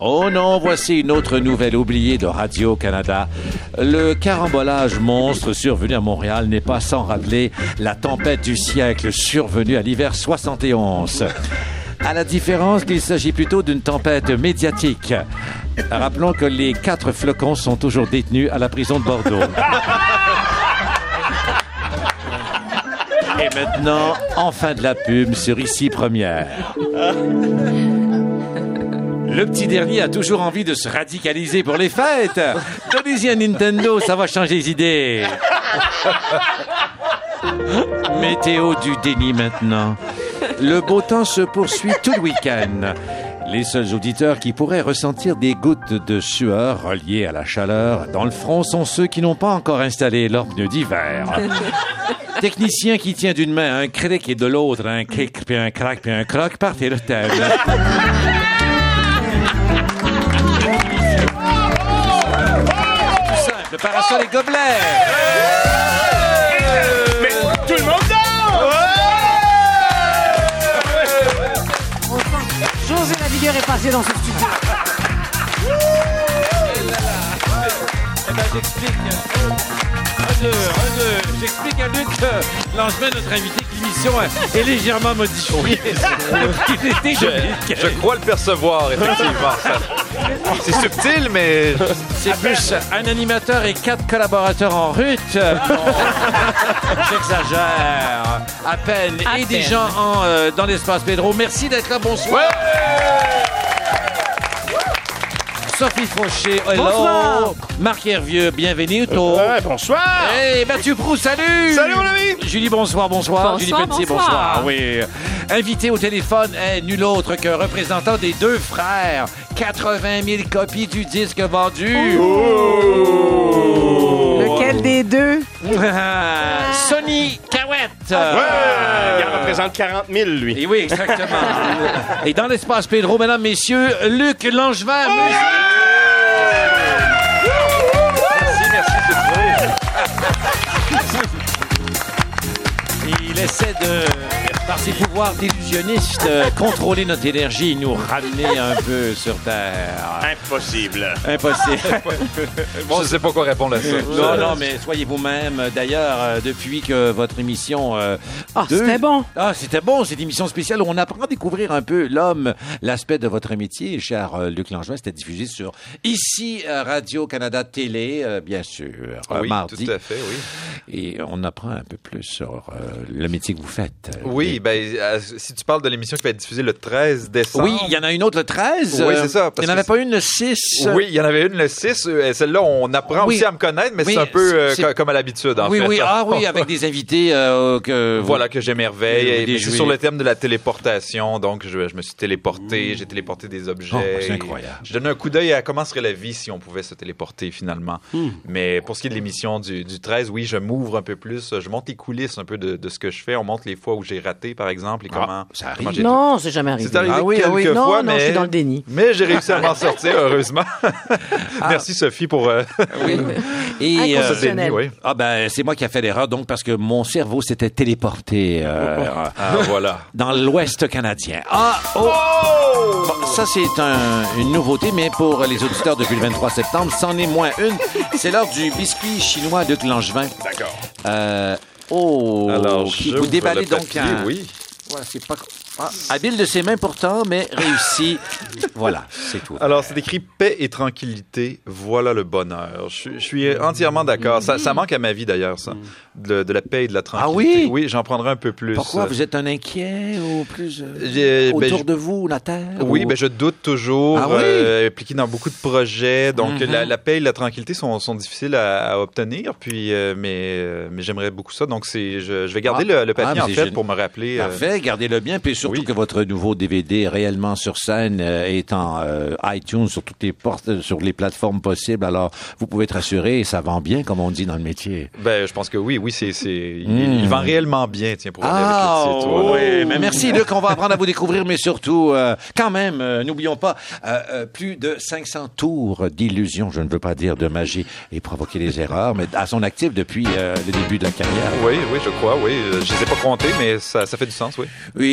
Oh non, voici une autre nouvelle oubliée de Radio-Canada. Le carambolage monstre survenu à Montréal n'est pas sans rappeler la tempête du siècle survenue à l'hiver 71. À la différence qu'il s'agit plutôt d'une tempête médiatique. Rappelons que les 4 flocons sont toujours détenus à la prison de Bordeaux. Et maintenant, enfin de la pub sur ICI Première. Le petit dernier a toujours envie de se radicaliser pour les fêtes. Donnez-y un Nintendo, ça va changer les idées. Météo du déni maintenant. Le beau temps se poursuit tout le week-end. Les seuls auditeurs qui pourraient ressentir des gouttes de sueur reliées à la chaleur dans le front sont ceux qui n'ont pas encore installé leur pneu d'hiver. Technicien qui tient d'une main un cric et de l'autre un cric, puis un crac, puis un croc, partez le thème. Le parasol et gobelet. Mais tout le monde danse. José Lavigueur est passé dans ce studio. J'explique à Luc Langevin, notre invité, que l'émission est légèrement modifiée. Je crois le percevoir, effectivement. C'est subtil, mais... C'est plus un animateur et 4 collaborateurs en rut. J'exagère. À peine. Et des gens dans l'espace Pedro. Merci d'être là. Bonsoir. Sophie Faucher, hello. Bonsoir. Marc Hervieux, bienvenuto. Bonsoir. Et Mathieu Proulx, salut. Salut, mon ami. Julie, bonsoir. Julie Pelletier, bonsoir. Oui. Invité au téléphone est nul autre qu'un représentant des Deux Frères. 80 000 copies du disque vendu. Oh. Lequel des deux? Sonny Caouette. Il représente 40 000, lui. Et oui, exactement. Et dans l'espace Pedro, mesdames, messieurs, Luc Langevin. Oh! Merci, c'est trop. Il essaie de... Par ses pouvoirs d'illusionniste, contrôler notre énergie et nous ramener un peu sur Terre. Impossible. Bon, je ne sais pas quoi répondre à ça. Non, mais soyez vous-même. D'ailleurs, depuis que votre émission... c'était bon. C'était bon, cette émission spéciale où on apprend à découvrir un peu l'homme, l'aspect de votre métier. Cher Luc Langevin, c'était diffusé sur ICI Radio-Canada Télé, bien sûr, mardi. Oui, tout à fait, oui. Et on apprend un peu plus sur le métier que vous faites. Oui. Si tu parles de l'émission qui va être diffusée le 13 décembre... Oui, il y en a une autre le 13. Oui, c'est ça. Il n'y en avait pas une le 6. Oui, il y en avait une le 6. Celle-là, on apprend aussi à me connaître, mais c'est un peu comme à l'habitude, en fait. Oui, avec des invités que... Voilà, que j'émerveille. C'est sur le thème de la téléportation, donc je me suis téléporté, j'ai téléporté des objets. Oh, c'est incroyable. Je donnais un coup d'œil à comment serait la vie si on pouvait se téléporter, finalement. Mais pour ce qui est de l'émission du 13, oui, je m'ouvre un peu plus, je monte les coulisses un peu de ce que je fais. On montre les fois où j'ai raté, par exemple, et comment... Ça arrive. Non, c'est jamais arrivé. C'est arrivé quelques fois, mais... je suis dans le déni. Mais j'ai réussi à m'en sortir, heureusement. Merci, Sophie, pour... Et inconditionnel. C'est moi qui ai fait l'erreur, donc, parce que mon cerveau s'était téléporté... voilà. Dans l'Ouest canadien. Bon, ça, c'est une nouveauté, mais pour les auditeurs depuis le 23 septembre, c'en est moins une. C'est l'heure du biscuit chinois de Langevin. D'accord. Vous déballez donc un... Oui. Voilà, c'est pas... Habile de ses mains pourtant, mais réussi. Voilà, c'est tout. Alors, c'est écrit « Paix et tranquillité, voilà le bonheur ». Je suis entièrement d'accord. Ça manque à ma vie, d'ailleurs, ça, de la paix et de la tranquillité. Ah oui? Oui, j'en prendrai un peu plus. Pourquoi? Vous êtes un inquiet ou plus autour de vous, la terre? Oui, je doute toujours, impliqué dans beaucoup de projets. Donc, la paix et la tranquillité sont difficiles à obtenir, puis, mais j'aimerais beaucoup ça. Donc, je vais garder le papier, en fait, pour me rappeler. Parfait, gardez-le bien, puis surtout que votre nouveau DVD réellement sur scène est en iTunes sur toutes les sur les plateformes possibles. Alors, vous pouvez être assuré, ça vend bien, comme on dit dans le métier. Je pense que oui, il vend réellement bien, tiens, pour aller avec le titre. Oui, mais merci Luc, on va apprendre à vous découvrir, mais surtout, quand même, n'oublions pas, plus de 500 tours d'illusion, je ne veux pas dire de magie et provoquer des erreurs, mais à son actif depuis le début de la carrière. Oui, je crois, je ne les ai pas comptés, mais ça fait du sens, oui.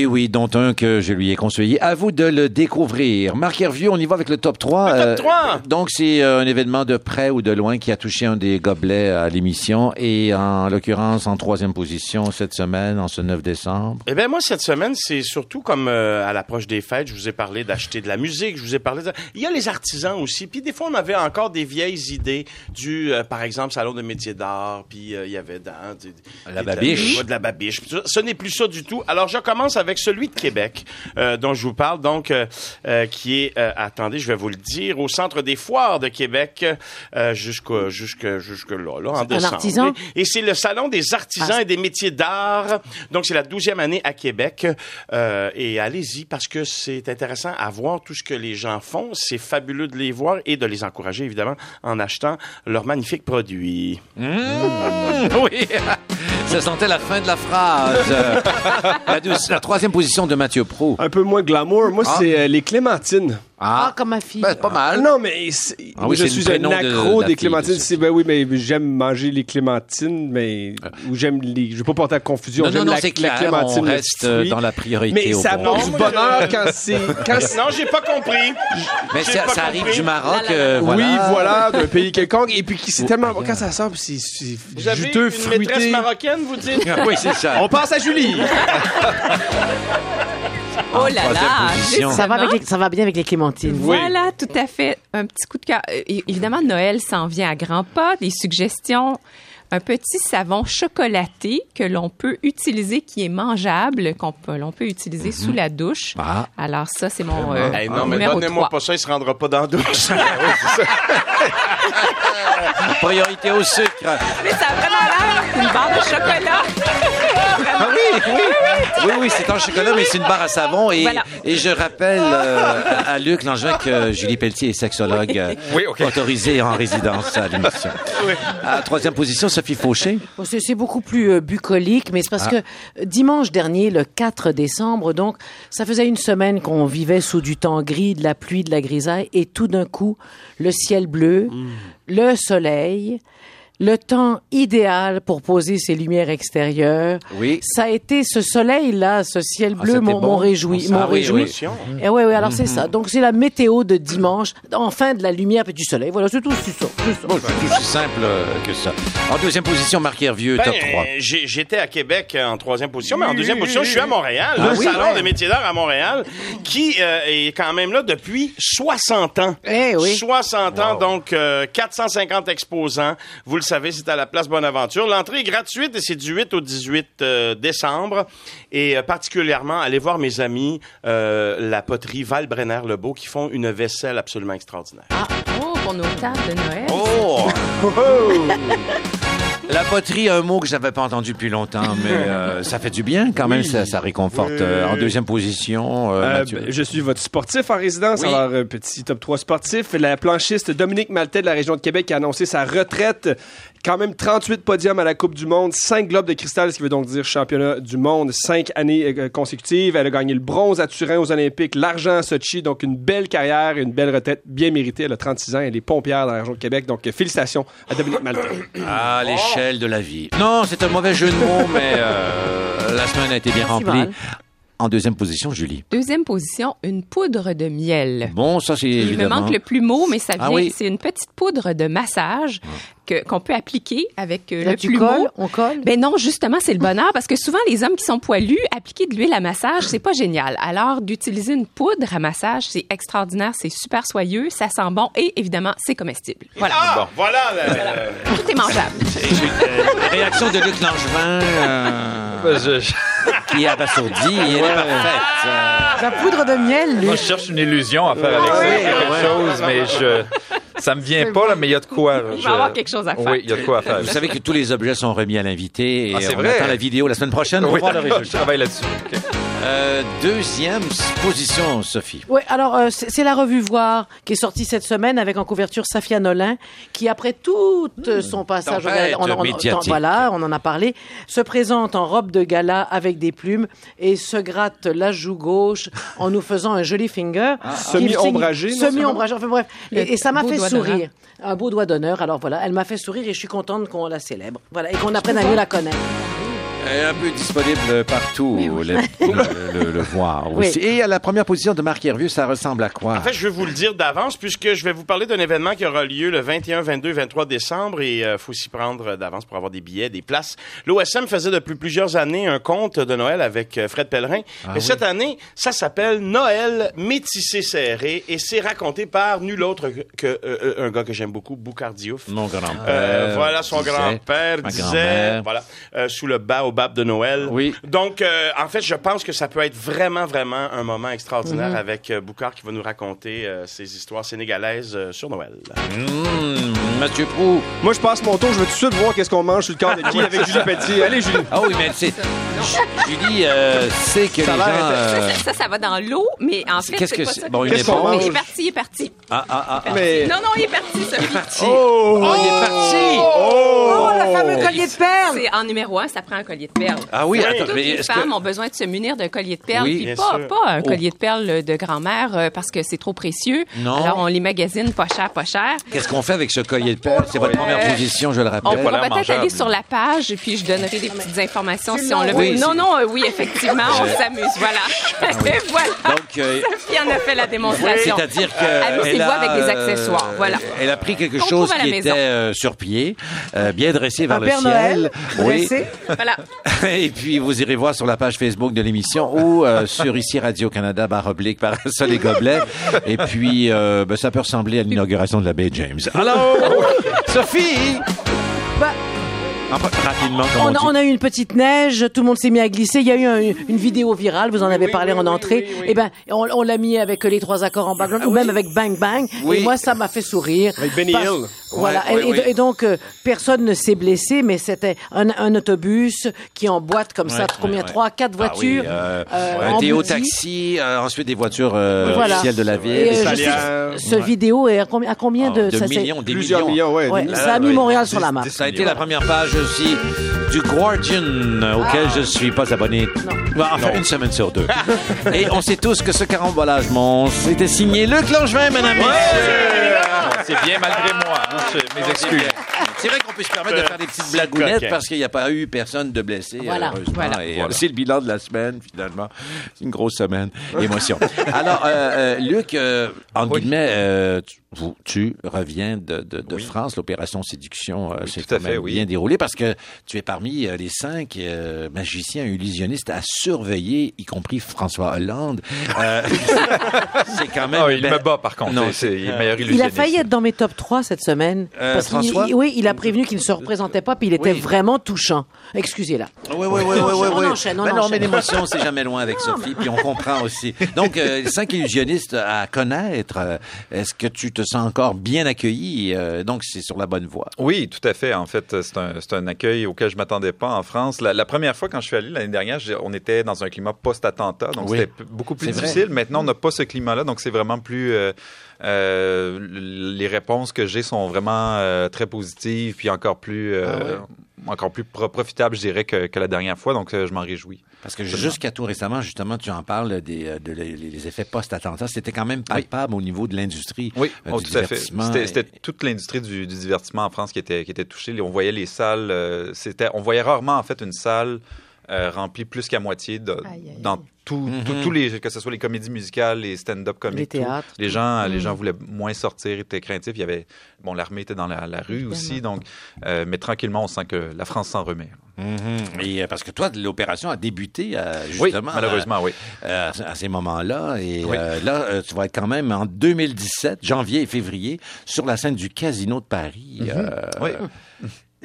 Oui, dont un que je lui ai conseillé. À vous de le découvrir. Marc Hervieux, on y va avec le top 3. Le top 3! Donc, c'est un événement de près ou de loin qui a touché un des gobelets à l'émission. Et en l'occurrence, en troisième position cette semaine, en ce 9 décembre. Eh bien, moi, cette semaine, c'est surtout comme à l'approche des fêtes, je vous ai parlé d'acheter de la musique, je vous ai parlé de... Il y a les artisans aussi. Puis des fois, on avait encore des vieilles idées du, par exemple, Salon des métiers d'art. Puis il y avait la babiche. De la babiche. Ce n'est plus ça du tout. Alors, je commence avec celui de Québec dont je vous parle, donc qui est, attendez, je vais vous le dire, au Centre des foires de Québec jusque là, là, en décembre. Artisan? Et c'est le Salon des artisans et des métiers d'art. Donc, c'est la 12e année à Québec. Et allez-y, parce que c'est intéressant à voir tout ce que les gens font. C'est fabuleux de les voir et de les encourager, évidemment, en achetant leurs magnifiques produits. Oui! Ça sentait la fin de la phrase. La troisième position de Mathieu Proulx. Un peu moins glamour. Moi, c'est les clémentines. Ah, comme ma fille. Ben, pas mal. Non, mais je suis un accro des clémentines. Ben oui, mais j'aime manger les clémentines, mais j'aime les. Je veux pas porter à confusion. Non, c'est clair. La clémentine, on reste dans la priorité. Mais ça apporte du bonheur quand c'est. Non, j'ai pas compris. Mais ça arrive du Maroc. Oui, voilà, d'un pays quelconque. Et puis c'est tellement quand ça sort, c'est juteux, fruité. Une maîtresse marocaine, vous dites? Oui, c'est ça. On passe à Julie. Oh là là! Ça va bien avec les clémentines. Oui. Voilà, tout à fait. Un petit coup de cœur. Évidemment, Noël s'en vient à grands pas. Des suggestions. Un petit savon chocolaté que l'on peut utiliser, qui est mangeable, l'on peut utiliser sous la douche. Ah. Alors ça, c'est mon non, mais donnez-moi 3. Pas ça, il se rendra pas dans la douche. Priorité au sucre. Mais ça a vraiment l'air une barre de chocolat. Ah oui, c'est en chocolat, mais c'est une barre à savon. Et, voilà. Et je rappelle à Luc Langevin que Julie Pelletier est sexologue autorisée en résidence à l'émission. Oui. À troisième position, Sophie Faucher. C'est beaucoup plus bucolique, mais c'est parce que dimanche dernier, le 4 décembre, donc, ça faisait une semaine qu'on vivait sous du temps gris, de la pluie, de la grisaille, et tout d'un coup, le ciel bleu, le soleil... Le temps idéal pour poser ses lumières extérieures. Oui. Ça a été ce soleil-là, ce ciel bleu, m'ont réjoui. Oui, alors c'est ça. Donc c'est la météo de dimanche, enfin de la lumière et du soleil. Voilà, c'est tout ça. Bon, c'est aussi simple que ça. En deuxième position, Marc Hervieux, top 3. J'étais à Québec en troisième position, mais en deuxième position, je suis à Montréal, le Salon des métiers d'art à Montréal, qui est quand même là depuis 60 ans. 60 ans, donc 450 exposants. Vous le savez, c'est à la Place Bonaventure. L'entrée est gratuite et c'est du 8 au 18 décembre. Et particulièrement, allez voir mes amis, la poterie Valbrenner-le-Beau, qui font une vaisselle absolument extraordinaire. Ah, pour nos tables de Noël. La poterie, un mot que j'avais pas entendu depuis longtemps, mais ça fait du bien quand même, ça réconforte. En deuxième position, Mathieu. Je suis votre sportif en résidence, alors petit top 3 sportif. La planchiste Dominique Maltais de la région de Québec a annoncé sa retraite. Quand même 38 podiums à la Coupe du Monde, 5 globes de cristal, ce qui veut donc dire championnat du monde, 5 années consécutives. Elle a gagné le bronze à Turin aux Olympiques, l'argent à Sochi, donc une belle carrière et une belle retraite bien méritée. Elle a 36 ans, elle est pompière dans la région de Québec, donc félicitations à Dominique Maltais. Ah, l'échelle de la vie. Non, c'est un mauvais jeu de mots, mais la semaine a été bien remplie. Mal. En deuxième position, Julie. Deuxième position, une poudre de miel. Bon, ça, c'est évidemment... Il me manque le plus mot, mais ça vient... C'est une petite poudre de massage qu'on peut appliquer avec le plumeau. On colle? Ben non, justement, c'est le bonheur, parce que souvent, les hommes qui sont poilus, appliquer de l'huile à massage, c'est pas génial. Alors, d'utiliser une poudre à massage, c'est extraordinaire, c'est super soyeux, ça sent bon et, évidemment, c'est comestible. Voilà. Ah, bon. Voilà. Tout est mangeable. Réaction de Luc Langevin... qui est abasourdi, elle est parfaite. La poudre de miel, lui. Moi, je cherche une illusion à faire avec ça, quelque chose, mais ça me vient pas, là, mais il y a de quoi. Il va y avoir quelque chose à faire. Oui, il y a de quoi à faire. Vous savez que tous les objets sont remis à l'invité et on attend la vidéo la semaine prochaine pour voir le résultat. Je travaille là-dessus. Okay. Deuxième position, Sophie. Oui, alors, c'est la revue Voir qui est sortie cette semaine avec en couverture Safia Nolin, qui, après tout son passage au gala, on en a parlé, se présente en robe de gala avec des plumes et se gratte la joue gauche en nous faisant un joli finger. Semi-ombragé. Semi-ombragé, enfin bref. Et ça m'a fait sourire. Un beau doigt d'honneur. Alors voilà, elle m'a fait sourire et je suis contente qu'on la célèbre. Voilà, et qu'on apprenne à mieux la connaître. Un peu disponible partout, oui. le Voir aussi. Oui. Et à la première position de Marc Hervieux, ça ressemble à quoi? En fait, je vais vous le dire d'avance, puisque je vais vous parler d'un événement qui aura lieu le 21, 22, 23 décembre, et il faut s'y prendre d'avance pour avoir des billets, des places. L'OSM faisait depuis plusieurs années un conte de Noël avec Fred Pellerin, mais cette année, ça s'appelle Noël métissé serré, et c'est raconté par nul autre que un gars que j'aime beaucoup, Boucard Diouf. Mon grand-père. Voilà, son grand-père disait, voilà, sous le baobab de Noël. Oui. Donc, en fait, je pense que ça peut être vraiment, vraiment un moment extraordinaire avec Boucard qui va nous raconter ses histoires sénégalaises sur Noël. Mathieu Proulx. Moi, je passe mon tour. Je veux tout de suite voir qu'est-ce qu'on mange sur le corps de qui avec Julie Pelletier. Allez, Julie. Ah oui, mais c'est... Julie sait que ça les gens... Ça va dans l'eau, mais en fait, qu'est-ce c'est pas ça. Bon, une éponge. Il est parti. Ah. Mais... Non, il est parti, Sophie. Oh, il est parti. Oh, le fameux collier de perles. C'est en numéro 1, ça prend un collier de perles. Ah oui, attends. Toutes les femmes ont besoin de se munir d'un collier de perles. Oui, puis pas un collier de perles de grand-mère parce que c'est trop précieux. Non. Alors, on les magasine pas cher. Qu'est-ce qu'on fait avec ce collier de perles? C'est votre première position, je le rappelle. On va peut-être aller sur la page et puis je donnerai des petites informations si on le veut. Oui, effectivement, on s'amuse. Voilà. Voilà. Sophie en a fait la démonstration. C'est-à-dire que... amusez-vous avec des accessoires. Voilà. Elle a pris quelque chose qui était sur pied, bien dressé vers le ciel. Noël. Oui. Voilà. Et puis, vous irez voir sur la page Facebook de l'émission ou sur ICI Radio-Canada / parasol et gobelets. Et puis, ça peut ressembler à l'inauguration de la baie James. Alors, Sophie! Rapidement, on a eu une petite neige, tout le monde s'est mis à glisser. Il y a eu une vidéo virale, vous en avez parlé en entrée. Oui. Eh bien, on l'a mis avec les trois accords en background, ou même avec Bang Bang. Oui. Et moi, ça m'a fait sourire. Avec Benny Hill. Voilà. Et donc, personne ne s'est blessé, mais c'était un autobus qui emboîte comme ça. Combien? 3, 4 voitures. Oui, des hauts taxis, ensuite des voitures officielles de la ville. Ce vidéo est à combien de millions, des plusieurs millions. Ça a mis Montréal sur la map. Ça a été la première page aussi du Guardian, auquel je ne suis pas abonné. Une semaine sur deux. Et on sait tous que ce carambolage monstre, c'était signé Luc Langevin, mesdames et messieurs. C'est bien malgré moi, mes excuses. C'est vrai qu'on peut se permettre de faire des petites blagounettes parce qu'il n'y a pas eu personne de blessé, heureusement. Voilà. C'est le bilan de la semaine, finalement. C'est une grosse semaine. Émotion. Alors, Luc, entre guillemets, tu reviens de France. L'opération séduction s'est quand même bien déroulée parce que tu es parmi les 5 magiciens illusionnistes à surveiller, y compris François Hollande. C'est quand même... il me bat, par contre. Non, il est meilleur illusionniste. Il a failli être dans mes top 3 cette semaine. Parce François? Il a prévenu qu'il ne se représentait pas, puis il était vraiment touchant. Excusez-la. Oui. On enchaîne, on enchaîne. Non, mais l'émotion, c'est jamais loin avec Sophie, puis on comprend aussi. Donc, 5 illusionnistes à connaître, est-ce que tu te sens encore bien accueilli? Donc, c'est sur la bonne voie. Oui, tout à fait. En fait, c'est un accueil auquel je ne m'attendais pas en France. La première fois, quand je suis allé l'année dernière, on était dans un climat post-attentat, donc c'était beaucoup plus difficile. Maintenant, on n'a pas ce climat-là, donc c'est vraiment plus... les réponses que j'ai sont vraiment très positives, puis encore plus profitable, je dirais, que la dernière fois. Donc, je m'en réjouis. Parce que jusqu'à tout récemment, justement, tu en parles des effets post-attentat. C'était quand même palpable au niveau de l'industrie du divertissement. Tout à fait. C'était toute l'industrie du divertissement en France qui était touchée. On voyait les salles. On voyait rarement, en fait, une salle remplie plus qu'à moitié dans tous les, que ce soit les comédies musicales, les stand-up comiques, les théâtres, les gens voulaient moins sortir, étaient craintifs. Il y avait, l'armée était dans la rue aussi, donc, mais tranquillement, on sent que la France s'en remet. Et parce que toi, l'opération a débuté justement malheureusement, à ces moments-là. Et là, tu vas être quand même en 2017, janvier et février, sur la scène du Casino de Paris.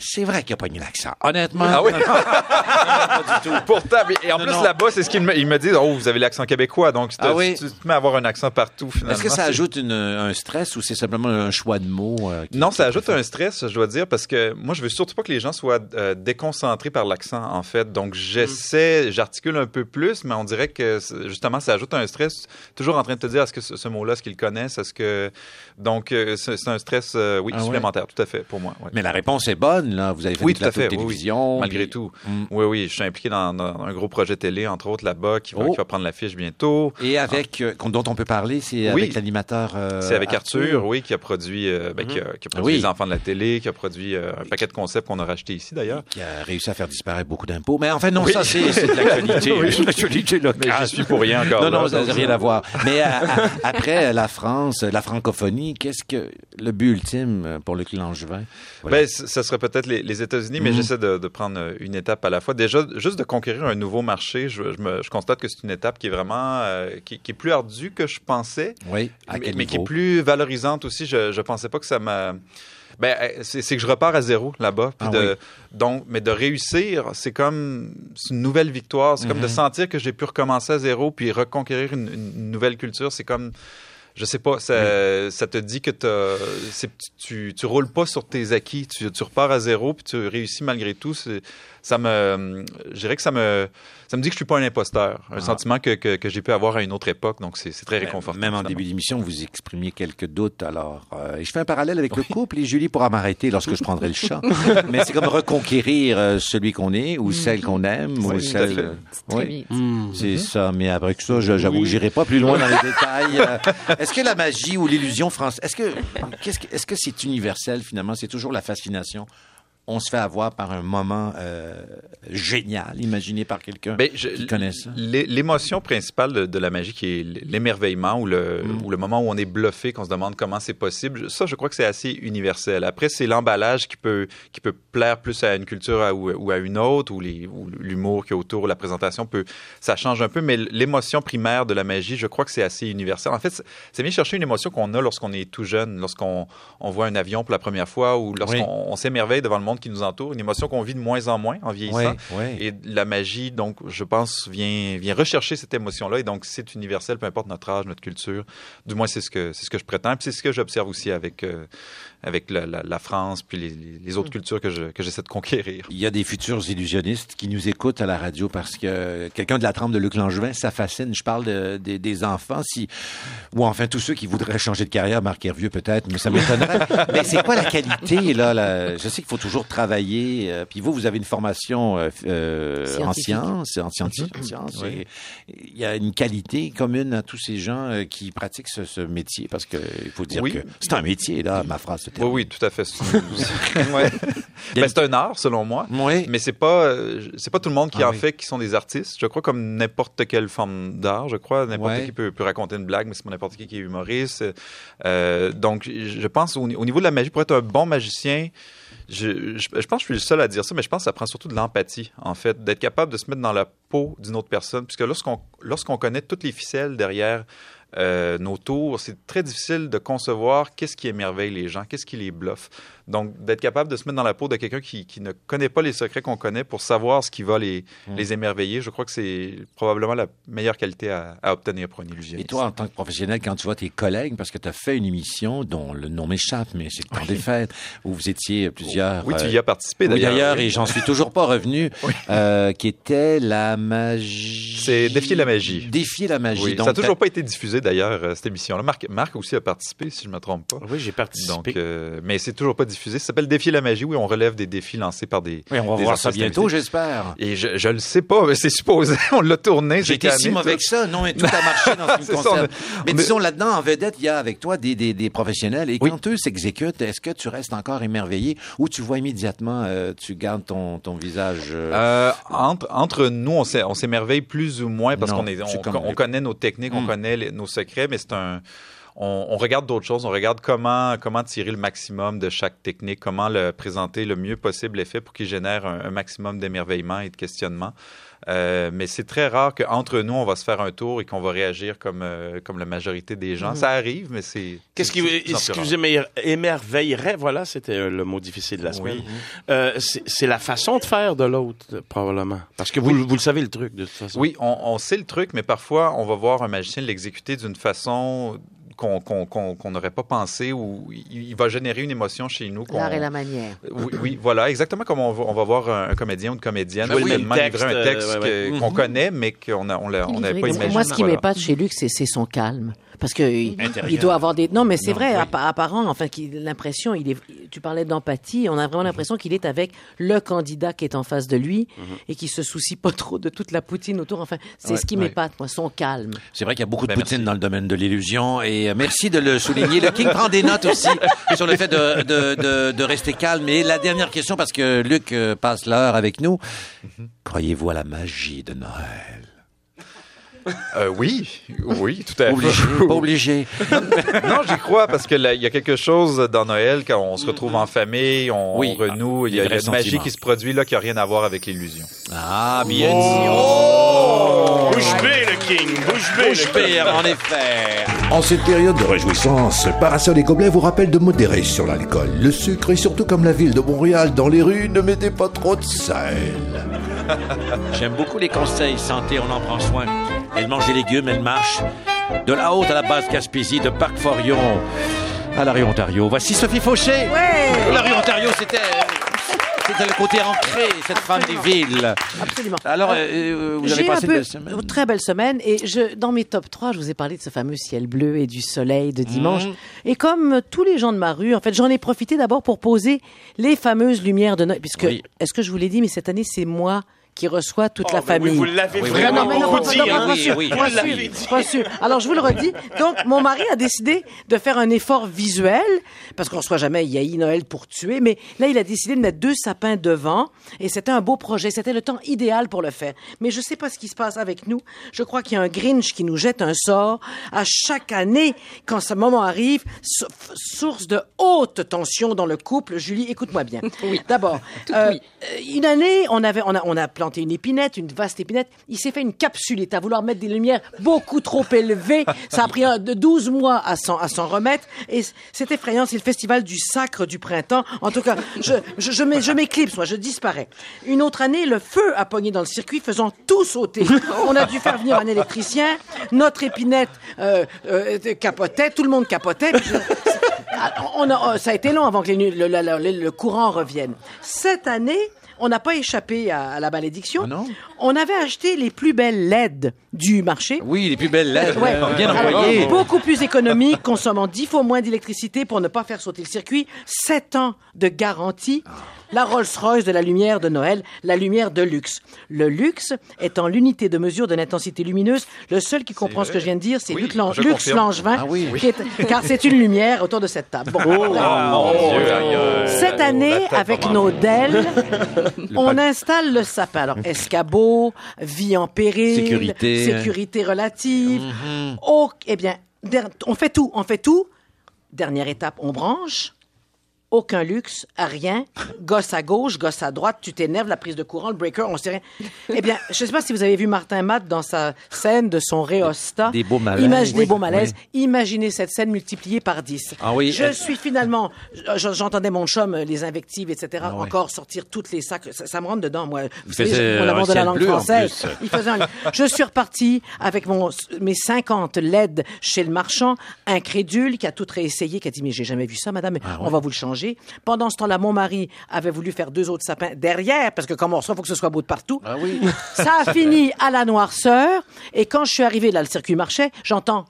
C'est vrai qu'il a pas mis l'accent. Honnêtement. Ah oui? Non, pas du tout. Pourtant, et en plus, là-bas, c'est ce qu'ils me disent. Oh, vous avez l'accent québécois. Donc, tu te mets à avoir un accent partout, finalement. Est-ce que ça ajoute un stress ou c'est simplement un choix de mots? Non, ça ajoute un stress, je dois dire, parce que moi, je veux surtout pas que les gens soient déconcentrés par l'accent, en fait. Donc, j'articule un peu plus, mais on dirait que, justement, ça ajoute un stress. Toujours en train de te dire, est-ce que ce mot-là, est-ce qu'ils le connaissent? Est-ce que... Donc, c'est un stress supplémentaire, tout à fait, pour moi. Ouais. Mais la réponse est bonne. jeune, là. Vous avez fait de la télévision. Oui. Malgré tout. Mm. Oui, je suis impliqué dans un gros projet télé, entre autres, là-bas, qui va prendre l'affiche bientôt. Et avec, dont on peut parler, c'est avec l'animateur c'est avec Arthur, qui a produit, qui a produit Les Enfants de la télé, qui a produit un paquet de concepts qu'on a racheté ici, d'ailleurs. Qui a réussi à faire disparaître beaucoup d'impôts. Mais enfin, non, ça, c'est de l'actualité. C'est de l'actualité locale. Mais je suis pour rien encore. Non, ça n'a rien à voir. Mais après la France, la francophonie, qu'est-ce que le but ultime pour Luc Langevin? Voilà. Ben, ça serait peut-être les États-Unis, mais j'essaie de prendre une étape à la fois. Déjà, juste de conquérir un nouveau marché, je constate que c'est une étape qui est vraiment qui est plus ardue que je pensais, mais qui est plus valorisante aussi. Je pensais pas que ça m'a... Ben, c'est que je repars à zéro là-bas. Donc, mais de réussir, c'est une nouvelle victoire. C'est comme de sentir que j'ai pu recommencer à zéro puis reconquérir une nouvelle culture. C'est comme... Je sais pas, ça te dit que tu roules pas sur tes acquis, tu repars à zéro puis tu réussis malgré tout. Ça me dit que je suis pas un imposteur, un sentiment que j'ai pu avoir à une autre époque, donc c'est très réconfortant. Même en début d'émission, vous exprimiez quelques doutes, alors je fais un parallèle avec le couple et Julie pourra m'arrêter lorsque je prendrai le champ. Mais c'est comme reconquérir celui qu'on est ou celle qu'on aime ou celle... C'est très vite. C'est ça, mais après que ça, j'avoue, j'irai pas plus loin dans les détails. Est-ce que la magie ou l'illusion française, est-ce que c'est universel finalement? C'est toujours la fascination. On se fait avoir par un moment génial, imaginé par quelqu'un qui connaît ça. L'émotion principale de la magie, qui est l'émerveillement ou le moment où on est bluffé, qu'on se demande comment c'est possible, ça, je crois que c'est assez universel. Après, c'est l'emballage qui peut plaire plus à une culture ou à une autre, ou l'humour qu'il y a autour, la présentation, ça change un peu, mais l'émotion primaire de la magie, je crois que c'est assez universel. En fait, c'est bien chercher une émotion qu'on a lorsqu'on est tout jeune, lorsqu'on voit un avion pour la première fois ou lorsqu'on s'émerveille devant le monde qui nous entoure, une émotion qu'on vit de moins en moins en vieillissant. Et la magie, donc, je pense, vient rechercher cette émotion-là. Et donc, c'est universel, peu importe notre âge, notre culture. Du moins, c'est ce que je prétends. Puis c'est ce que j'observe aussi avec la France puis les autres cultures que j'essaie de conquérir. Il y a des futurs illusionnistes qui nous écoutent à la radio parce que quelqu'un de la trempe de Luc Langevin, ça fascine. Je parle des enfants, ou enfin tous ceux qui voudraient changer de carrière, Marc Hervieux peut-être, mais ça m'étonnerait. Mais c'est quoi la qualité, là? Je sais qu'il faut toujours travailler. Puis vous avez une formation en sciences. Il y a une qualité commune à tous ces gens qui pratiquent ce métier, parce qu'il faut dire que c'est un métier, là, ma phrase. Oui, tout à fait. C'est un art, selon moi. Oui. Mais c'est pas tout le monde qui fait, qui sont des artistes. Je crois comme n'importe quelle forme d'art. Je crois n'importe qui peut raconter une blague, mais c'est pas n'importe qui est humoriste. Donc, je pense au niveau de la magie, pour être un bon magicien, je pense que je suis le seul à dire ça, mais je pense que ça prend surtout de l'empathie, en fait, d'être capable de se mettre dans la peau d'une autre personne, puisque lorsqu'on connaît toutes les ficelles derrière nos tours, c'est très difficile de concevoir qu'est-ce qui émerveille les gens, qu'est-ce qui les bluffe. Donc, d'être capable de se mettre dans la peau de quelqu'un qui ne connaît pas les secrets qu'on connaît pour savoir ce qui va les émerveiller, je crois que c'est probablement la meilleure qualité à obtenir pour un illusionniste. Et toi, en tant que professionnel, quand tu vois tes collègues, parce que tu as fait une émission dont le nom m'échappe, mais c'est le temps des fêtes, où vous étiez plusieurs... Oui, tu y as participé d'ailleurs. Et j'en suis toujours pas revenu, qui était la magie... C'est Défier la magie. Défier la magie. Oui. Donc, ça n'a toujours pas été diffusé d'ailleurs, cette émission-là. Marc aussi a participé, si je ne me trompe pas. Oui, j'ai participé. Donc, mais c'est toujours pas diffusé. Ça s'appelle Défier la magie, où on relève des défis lancés par des... Oui, on va voir ça bientôt, j'espère. Et je le sais pas, mais c'est supposé. On l'a tourné. J'étais si mauvais que ça. Non, mais tout a marché dans ce qui me concerne. Mais disons, là-dedans, en vedette, il y a avec toi des professionnels. Et quand eux s'exécutent, est-ce que tu restes encore émerveillé ou tu vois immédiatement, tu gardes ton visage... Entre nous, on s'émerveille plus ou moins parce qu'on connaît nos techniques, on connaît nos secrets, mais c'est un... On regarde d'autres choses, on regarde comment tirer le maximum de chaque technique, comment le présenter le mieux possible l'effet pour qu'il génère un maximum d'émerveillement et de questionnement. Mais c'est très rare qu'entre nous, on va se faire un tour et qu'on va réagir comme la majorité des gens. Ça arrive, mais c'est... Ce qui vous émerveillerait, voilà, c'était le mot difficile de la semaine, c'est la façon de faire de l'autre, probablement. Parce que vous le savez, le truc, de toute façon. Oui, on sait le truc, mais parfois, on va voir un magicien l'exécuter d'une façon... qu'on n'aurait pas pensé, ou il va générer une émotion chez nous. L'art et la manière. Oui, voilà, exactement comme on va voir un comédien ou une comédienne tellement livrer un texte qu'on connaît, mais qu'on n'avait pas imaginé. Moi, ce qui m'épate chez Luc, c'est son calme. Parce qu'il doit avoir des... Non, mais c'est vrai, apparent, enfin, l'impression, tu parlais d'empathie, on a vraiment l'impression qu'il est avec le candidat qui est en face de lui et qui se soucie pas trop de toute la poutine autour. Enfin, c'est ce qui m'épate, moi, son calme. C'est vrai qu'il y a beaucoup de poutine dans le domaine de l'illusion et merci de le souligner. Le King prend des notes aussi sur le fait de rester calme. Et la dernière question, parce que Luc passe l'heure avec nous. Croyez-vous à la magie de Noël? Oui, tout à fait. Pas obligé. Non, j'y crois parce qu'il y a quelque chose dans Noël quand on se retrouve en famille, on renoue. Il y a une magie qui se produit là qui n'a rien à voir avec l'illusion. Ah, bien dit. Bouche bée, le King. Bouche bée, en effet. En cette période de réjouissance, Parasol et Gobelets vous rappellent de modérer sur l'alcool, le sucre et surtout comme la ville de Montréal, dans les rues, ne mettez pas trop de sel. J'aime beaucoup les conseils santé, on en prend soin. Elle mange des légumes, elle marche. De la Haute à la basse Gaspésie, de Parc Forion à la rue Ontario. Voici Sophie Faucher. Ouais. La rue Ontario, c'était le côté ancré, cette femme des villes. Absolument. Alors, vous avez passé une belle semaine. Une très belle semaine. Et dans mes top 3, je vous ai parlé de ce fameux ciel bleu et du soleil de dimanche. Et comme tous les gens de ma rue, en fait, j'en ai profité d'abord pour poser les fameuses lumières de Noël. Puisque, est-ce que je vous l'ai dit, mais cette année, c'est moi qui reçoit toute la famille. Oui, vous l'avez vraiment dit. Pas sûr. Alors, je vous le redis. Donc, mon mari a décidé de faire un effort visuel, parce qu'on ne reçoit jamais Yahi Noël pour tuer, mais là, il a décidé de mettre 2 sapins devant, et c'était un beau projet. C'était le temps idéal pour le faire. Mais je ne sais pas ce qui se passe avec nous. Je crois qu'il y a un Grinch qui nous jette un sort. À chaque année, quand ce moment arrive, source de haute tension dans le couple. Julie, écoute-moi bien. Oui. D'abord, une année, on a planté une épinette, une vaste épinette. Il s'est fait une capsulite à vouloir mettre des lumières beaucoup trop élevées. Ça a pris 12 mois à s'en remettre. Et c'est effrayant. C'est le festival du sacre du printemps. En tout cas, je m'éclipse, moi. Je disparais. Une autre année, le feu a pogné dans le circuit, faisant tout sauter. On a dû faire venir un électricien. Notre épinette capotait. Tout le monde capotait. Ça a été long avant que le courant revienne. Cette année, on n'a pas échappé à la malédiction. Oh on avait acheté les plus belles LED du marché. Oui, les plus belles LED. Bien envoyées. Beaucoup plus économiques, consommant 10 fois moins d'électricité pour ne pas faire sauter le circuit. 7 ans de garantie. La Rolls-Royce de la lumière de Noël, la lumière de luxe. Le luxe étant l'unité de mesure de l'intensité lumineuse. Le seul qui comprend ce que je viens de dire, c'est Luc Langevin, car c'est une lumière autour de cette table. Bon, cette année, avec nos DEL, on installe le sapin. Alors, escabeau, vie en péril, sécurité relative. Eh bien, on fait tout. Dernière étape, on branche. Aucun luxe, rien, gosse à gauche, gosse à droite, tu t'énerves, la prise de courant, le breaker, on sait rien. Eh bien, je ne sais pas si vous avez vu Martin Matt dans sa scène de son Réosta. Des beaux malaises. Imaginez cette scène multipliée par 10. Ah oui. Je suis finalement... J'entendais mon chum, les invectives, etc., sortir toutes les sacs. Ça me rentre dedans, moi. Vous savez, on aborde la langue française. Je suis reparti avec mes 50 LED chez le marchand, incrédule, qui a tout réessayé, qui a dit « Mais j'ai jamais vu ça, madame, on va vous le changer. » Pendant ce temps-là, mon mari avait voulu faire 2 autres sapins derrière, parce que comme on reçoit, il faut que ce soit beau de partout. Ah oui. Ça a fini à la noirceur. Et quand je suis arrivée, là, le circuit marchait, j'entends...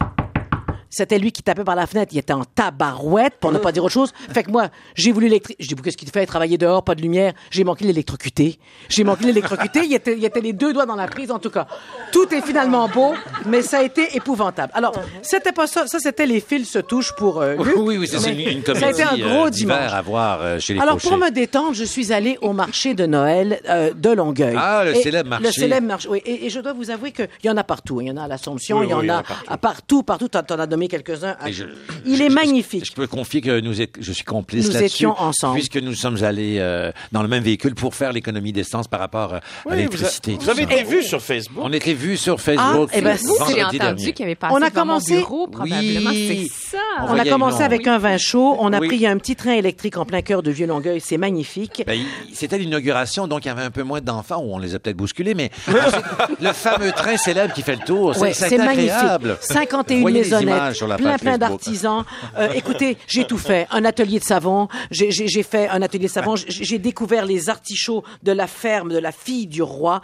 C'était lui qui tapait par la fenêtre. Il était en tabarouette, pour ne pas dire autre chose. Fait que moi, j'ai voulu je dis, qu'est-ce qu'il fait? Travailler dehors, pas de lumière. J'ai manqué l'électrocuté. Il était les 2 doigts dans la prise, en tout cas. Tout est finalement beau, mais ça a été épouvantable. Alors, c'était pas ça. Ça, c'était les fils se touchent pour Luc. Oui, c'est une comédie. Ça a été un gros dimanche à voir chez les Fauchers. Pour me détendre, je suis allée au marché de Noël de Longueuil. Ah, le célèbre marché. Le célèbre marché, oui. Et je dois vous avouer qu'il y en a partout. Il y en a à l'Assomption, il y en a partout. Quelques-uns. Il est magnifique. Je peux confier que je suis complice là-dessus. Nous étions ensemble. Puisque nous sommes allés dans le même véhicule pour faire l'économie d'essence par rapport à l'électricité. Vous avez été vus sur Facebook. On était vus sur Facebook. J'ai entendu qu'il y avait passé devant mon bureau, probablement. Oui. C'est ça. On a commencé avec un vin chaud. On a pris un petit train électrique en plein cœur de Vieux-Longueuil. C'est magnifique. C'était l'inauguration, donc il y avait un peu moins d'enfants où on les a peut-être bousculés, mais le fameux train célèbre qui fait le tour, c'est magnifique. 51 maisonnettes. messages sur la page Facebook. Plein d'artisans. Écoutez, j'ai tout fait. Un atelier de savon. J'ai fait un atelier de savon. J'ai découvert les artichauts de la ferme de la fille du roi.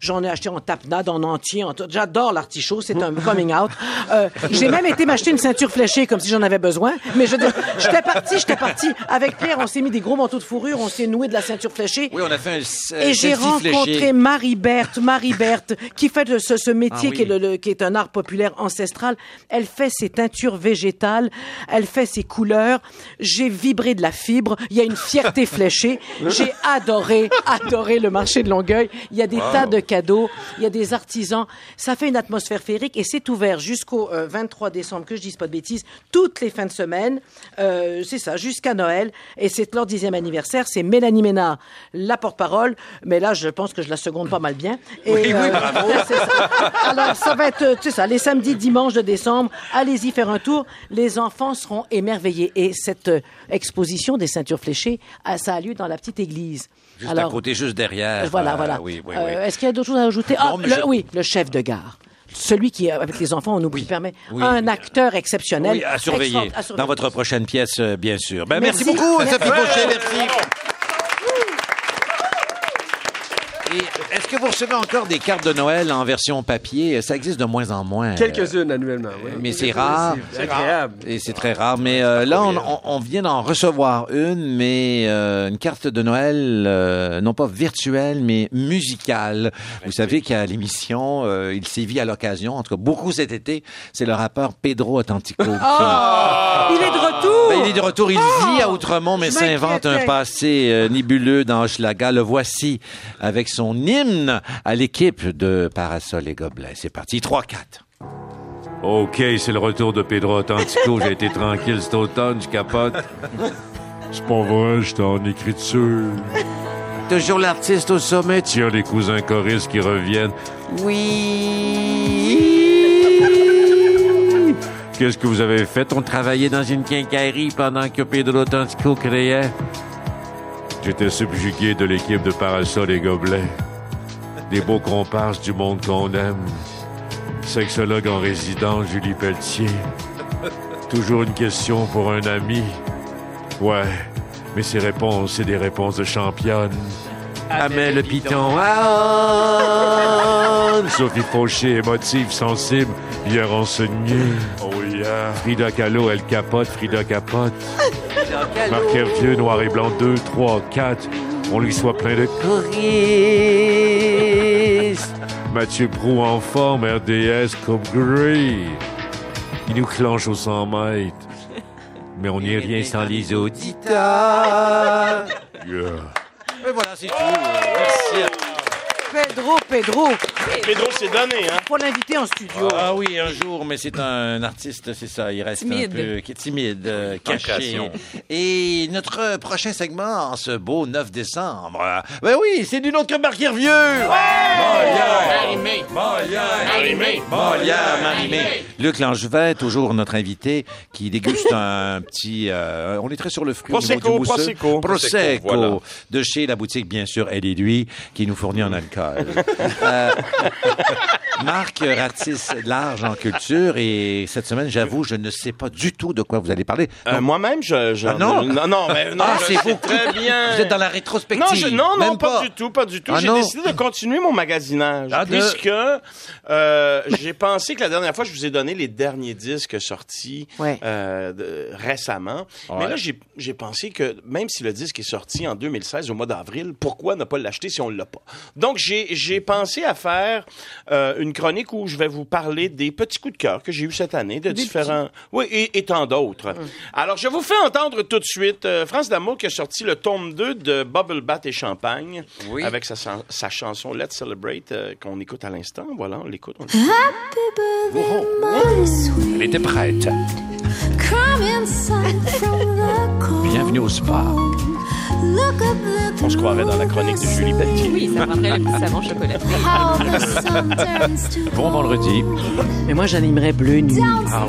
J'en ai acheté en tapenade, en entier. J'adore l'artichaut. C'est un coming out. J'ai même été m'acheter une ceinture fléchée comme si j'en avais besoin. Mais j'étais parti. Avec Pierre, on s'est mis des gros manteaux de fourrure. On s'est noué de la ceinture fléchée. Oui, on a fait un et j'ai rencontré Marie-Berthe, qui fait ce métier qui est un art populaire ancestral. Elle fait ses teintures végétales, elle fait ses couleurs. J'ai vibré de la fibre. Il y a une fierté fléchée. J'ai adoré le marché de Longueuil. Il y a des tas de cadeaux. Il y a des artisans. Ça fait une atmosphère féerique et c'est ouvert jusqu'au 23 décembre, que je dise pas de bêtises, toutes les fins de semaine. C'est ça, jusqu'à Noël. Et c'est leur 10e anniversaire. C'est Mélanie Ménard, la porte-parole. Mais là, je pense que je la seconde pas mal bien. Et, oui, bravo. C'est ça. Alors, ça va être, tu sais ça, les samedis, dimanches de décembre, allez-y faire un tour. Les enfants seront émerveillés. Et cette exposition des ceintures fléchées, ça a lieu dans la petite église. Juste alors, à côté, juste derrière. Voilà. Oui. Est-ce qu'il y a d'autres choses à ajouter? Le chef de gare. Celui qui, avec les enfants, on oublie, un acteur exceptionnel. Oui, à surveiller. Dans votre prochaine pièce, bien sûr. Ben, merci beaucoup, Sophie Faucher. Merci. Et est-ce que vous recevez encore des cartes de Noël en version papier? Ça existe de moins en moins. Quelques-unes annuellement, oui. Mais c'est rare. C'est agréable. Et c'est très rare. Mais là, on vient d'en recevoir une, mais une carte de Noël, non pas virtuelle, mais musicale. Vous savez qu'à l'émission, il sévit à l'occasion, en tout cas beaucoup cet été, c'est le rappeur Pedro Authentico. Il est de retour! Ben, il est de retour. Il vit à Outremont, mais s'invente un passé nébuleux dans Hochelaga. Le voici avec son hymne à l'équipe de Parasol et Gobelins. C'est parti, 3-4. OK, c'est le retour de Pedro Authentico. J'ai été tranquille cet automne, je capote. C'est pas vrai, j'étais en écriture. Toujours l'artiste au sommet. Tiens, les cousins choristes qui reviennent. Oui! Qu'est-ce que vous avez fait? On travaillait dans une quincaillerie pendant que Pedro Authentico créait. J'étais subjugué de l'équipe de Parasol et Gobelins. Des beaux comparses du monde qu'on aime. Sexologue en résidence, Julie Pelletier. Toujours une question pour un ami. Ouais, mais ses réponses, c'est des réponses de championne. Amel Piton. Sophie Faucher, émotive, sensible, bien renseignée. Oh yeah. Frida Kahlo, elle capote, Frida capote. Marc Hervieux, noir et blanc, 2, 3, 4. On lui soit plein de choristes. Mathieu Proulx en forme, RDS comme gris. Il nous clenche aux 100 mètres. Mais on n'y est rien sans les auditeurs. Yeah. Et voilà, c'est tout. Merci à tous. Pedro, c'est damné, hein? Pour l'inviter en studio. Ah oui, un jour, mais c'est un artiste, c'est ça, il reste timide. Un peu timide, caché. Et notre prochain segment, en ce beau 9 décembre, ben oui, c'est du nôtre que Marc Hervieux. Ouais! Marimé. Luc Langevin, toujours notre invité, qui déguste un petit... on est très sur le fruit. Prosecco. Voilà. De chez la boutique, bien sûr, elle et lui, qui nous fournit en alcool. Marc ratisse large en culture et cette semaine, j'avoue, je ne sais pas du tout de quoi vous allez parler. Donc... moi-même, je... Ah non? Non, c'est vous. Très bien. Vous êtes dans la rétrospective. Non, pas du tout. Ah, j'ai décidé de continuer mon magasinage puisque j'ai pensé que la dernière fois, je vous ai donné les derniers disques sortis récemment. Ouais. Mais là, j'ai pensé que même si le disque est sorti en 2016, au mois d'avril, pourquoi ne pas l'acheter si on ne l'a pas? Donc, j'ai pensé à faire une chronique où je vais vous parler des petits coups de cœur que j'ai eus cette année, de différents... Oui, et tant d'autres. Alors, je vous fais entendre tout de suite France d'Amour qui a sorti le tome 2 de Bubble Bath et Champagne avec sa chanson « Let's Celebrate » qu'on écoute à l'instant. Voilà, on l'écoute. Elle était prête. Bienvenue au spa. On se croirait dans la chronique de Julie Pelletier. Oui, ça prendrait le petit savon chocolat. Bon vendredi. Mais moi, j'animerais Bleu Nuit. Ah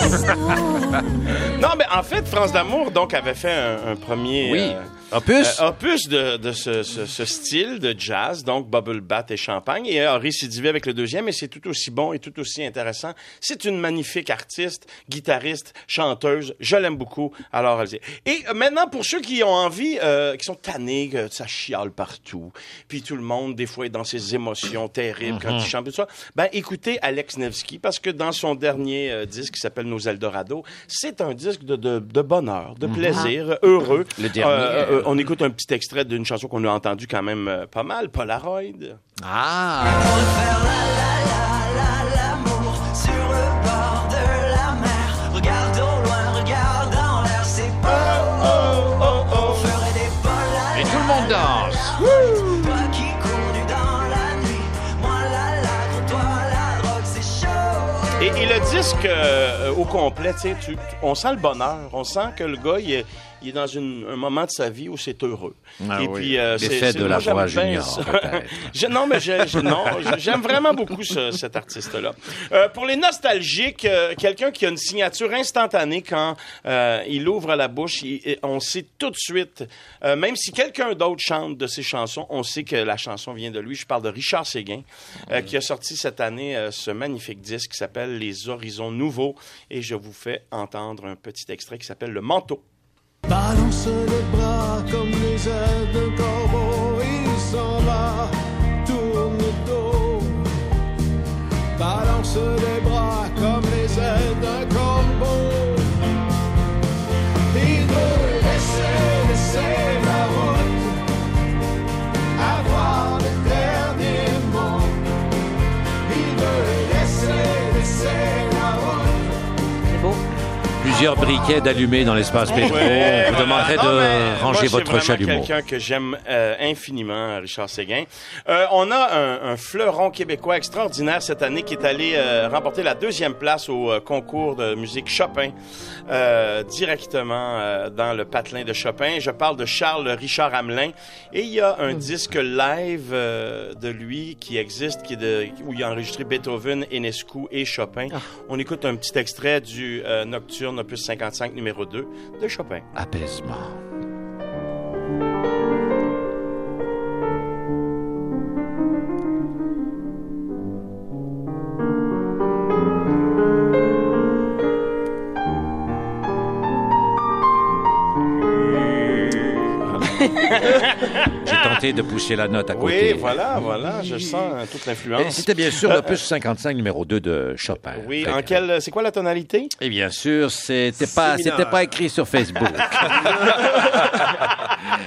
oui. Non, mais en fait, France d'Amour donc avait fait un premier... Opus de ce style de jazz, donc Bubble Bath et Champagne, et a récidivé avec le deuxième, et c'est tout aussi bon et tout aussi intéressant. C'est une magnifique artiste, guitariste, chanteuse, je l'aime beaucoup. Alors, allez-y. Et maintenant, pour ceux qui ont envie, qui sont tannés, que ça chiale partout, puis tout le monde, des fois, est dans ses émotions terribles quand il chante, tout ça, ben écoutez Alex Nevsky, parce que dans son dernier disque qui s'appelle Nos Eldorado, c'est un disque de bonheur, de plaisir, heureux. Le dernier, on écoute un petit extrait d'une chanson qu'on a entendue quand même pas mal, Polaroid. Ah! On le fait l'amour sur le bord de la mer. Regarde au loin, regarde en l'air, c'est beau. Oh, oh, oh, oh. On ferait des Polaroid. Et tout le monde danse. Wouh! Toi qui conduis dans la nuit, moi la lacre, toi la drogue, c'est chaud. Et le disque au complet, tu sais, on sent le bonheur, on sent que le gars, il est dans un moment de sa vie où c'est heureux. Ah et oui. Puis l'effet de la voix junior, peut-être. J'aime vraiment beaucoup cet artiste-là. Pour les nostalgiques, quelqu'un qui a une signature instantanée quand il ouvre la bouche, on sait tout de suite, même si quelqu'un d'autre chante de ses chansons, on sait que la chanson vient de lui. Je parle de Richard Séguin, qui a sorti cette année ce magnifique disque qui s'appelle Les Horizons Nouveaux. Et je vous fais entendre un petit extrait qui s'appelle Le Manteau. Balance le bras comme les ailes d'un corbeau, il s'en va, tourne le dos. Balance les bras comme les ailes d'un corbeau. Il veut laisser la route, avoir le dernier mot. Il veut laisser la route. C'est beau. Plusieurs briquets d'allumés dans l'espace Pedro. Ouais, vous demanderez de ranger votre chalumeau. C'est quelqu'un que j'aime infiniment, Richard Séguin. On a un fleuron québécois extraordinaire cette année qui est allé remporter la 2e place au concours de musique Chopin, directement dans le patelin de Chopin. Je parle de Charles Richard Hamelin. Et il y a un disque live de lui qui existe, où il a enregistré Beethoven, Enescu et Chopin. On écoute un petit extrait du Nocturne Opus 55, numéro 2, de Chopin. Apaisement. J'ai tenté de pousser la note à côté. Oui, voilà, je sens toute l'influence. Et c'était bien sûr l'opus 55, numéro 2 de Chopin. Oui, c'est quoi la tonalité? Et bien sûr, c'était pas écrit sur Facebook.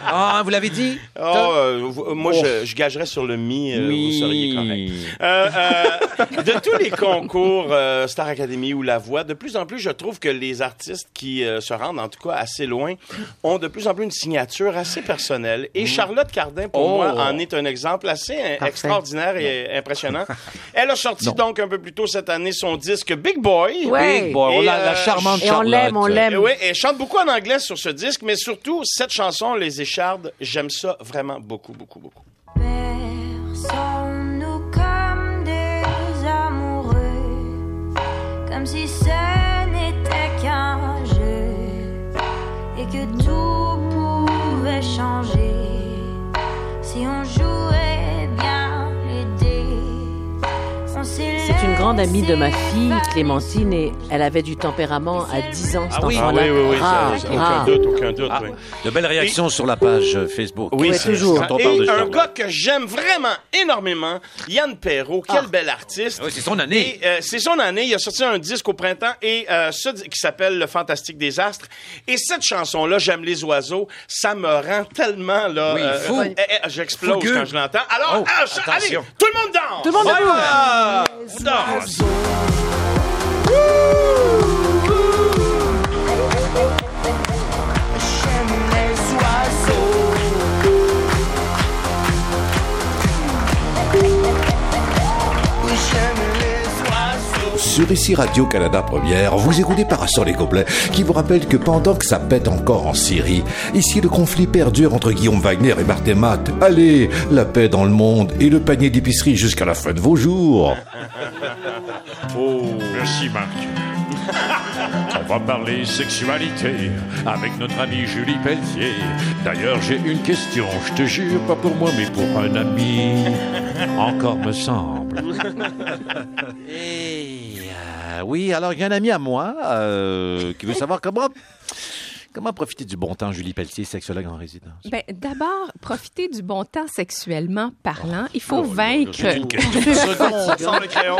Ah, vous l'avez dit? Je gagerais sur le mi, vous seriez correct. De tous les concours Star Academy ou La Voix, de plus en plus, je trouve que les artistes qui se rendent, en tout cas assez loin, ont de plus en plus une signature assez personnelle. Et Charlotte Cardin, pour moi, en est un exemple assez extraordinaire et impressionnant. Elle a sorti donc un peu plus tôt cette année son disque Big Boy. Ouais. Big Boy, la charmante Charlotte. On l'aime. Oui, elle chante beaucoup en anglais sur ce disque, mais surtout, cette chanson, Les Échardes, j'aime ça vraiment beaucoup, beaucoup, beaucoup. Berçons-nous comme des amoureux, comme si ce n'était qu'un jeu et que tout pouvait changer si on jouait bien les dés. C'est une grande amie de ma fille, Clémentine, et elle avait du tempérament à 10 ans. Aucun doute. Ah, oui. De belles réactions sur la page Facebook. Oui, c'est toujours. Quand on parle de un gars que j'aime vraiment énormément, Yann Perreault, quel bel artiste. Oui, c'est son année. Il a sorti un disque au printemps qui s'appelle Le Fantastique des Astres. Et cette chanson-là, J'aime les oiseaux, ça me rend tellement là. Oui, fou. J'explose quand je l'entends. Alors, allez, tout le monde danse. Tout le monde danse. On danse. Sur ICI Radio-Canada Première, vous écoutez Parasol et Complet, qui vous rappelle que pendant que ça pète encore en Syrie, ici le conflit perdure entre Guillaume Wagner et Martin Matt. Allez, la paix dans le monde et le panier d'épicerie jusqu'à la fin de vos jours. Oh, merci Marc. On va parler sexualité avec notre amie Julie Pelletier. D'ailleurs, j'ai une question, je te jure, pas pour moi, mais pour un ami. Encore me semble. Et, oui, alors il y a un ami à moi qui veut savoir comment profiter du bon temps, Julie Pelletier, sexologue en résidence? Bien, d'abord, profiter du bon temps sexuellement parlant. Il faut vaincre... On sort le crayon.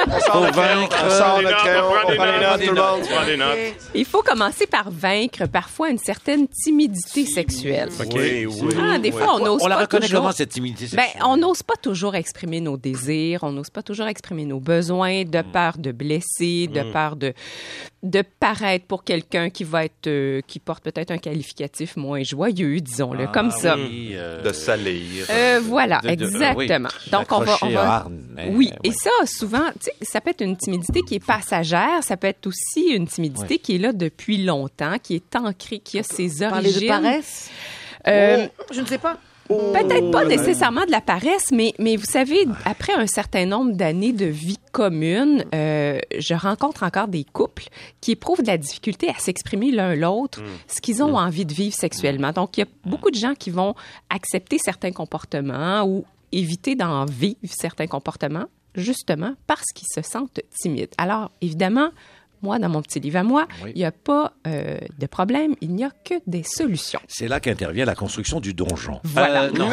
Il faut commencer par vaincre parfois une certaine timidité sexuelle. Oui. Ah, des fois, on n'ose pas toujours... On la reconnaît comment, cette timidité sexuelle? Bien, on n'ose pas toujours exprimer nos désirs, on n'ose pas toujours exprimer nos besoins de peur de blesser, de peur de paraître pour quelqu'un qui va être... qui porte peut-être un qualificatif moins joyeux, disons-le, comme ça. Oui, de salir. Voilà, exactement. Oui. Donc, et ça, souvent, tu sais, ça peut être une timidité qui est passagère, ça peut être aussi une timidité qui est là depuis longtemps, qui est ancrée, qui a ses origines. Parler de paresse? Je ne sais pas. Peut-être pas nécessairement de la paresse, mais vous savez, après un certain nombre d'années de vie commune, je rencontre encore des couples qui éprouvent de la difficulté à s'exprimer l'un l'autre, ce qu'ils ont envie de vivre sexuellement. Donc, il y a beaucoup de gens qui vont accepter certains comportements ou éviter d'en vivre certains comportements, justement parce qu'ils se sentent timides. Alors, évidemment... Moi, dans mon petit livre à moi, il n'y a pas de problème, il n'y a que des solutions. C'est là qu'intervient la construction du donjon. Voilà. Donc,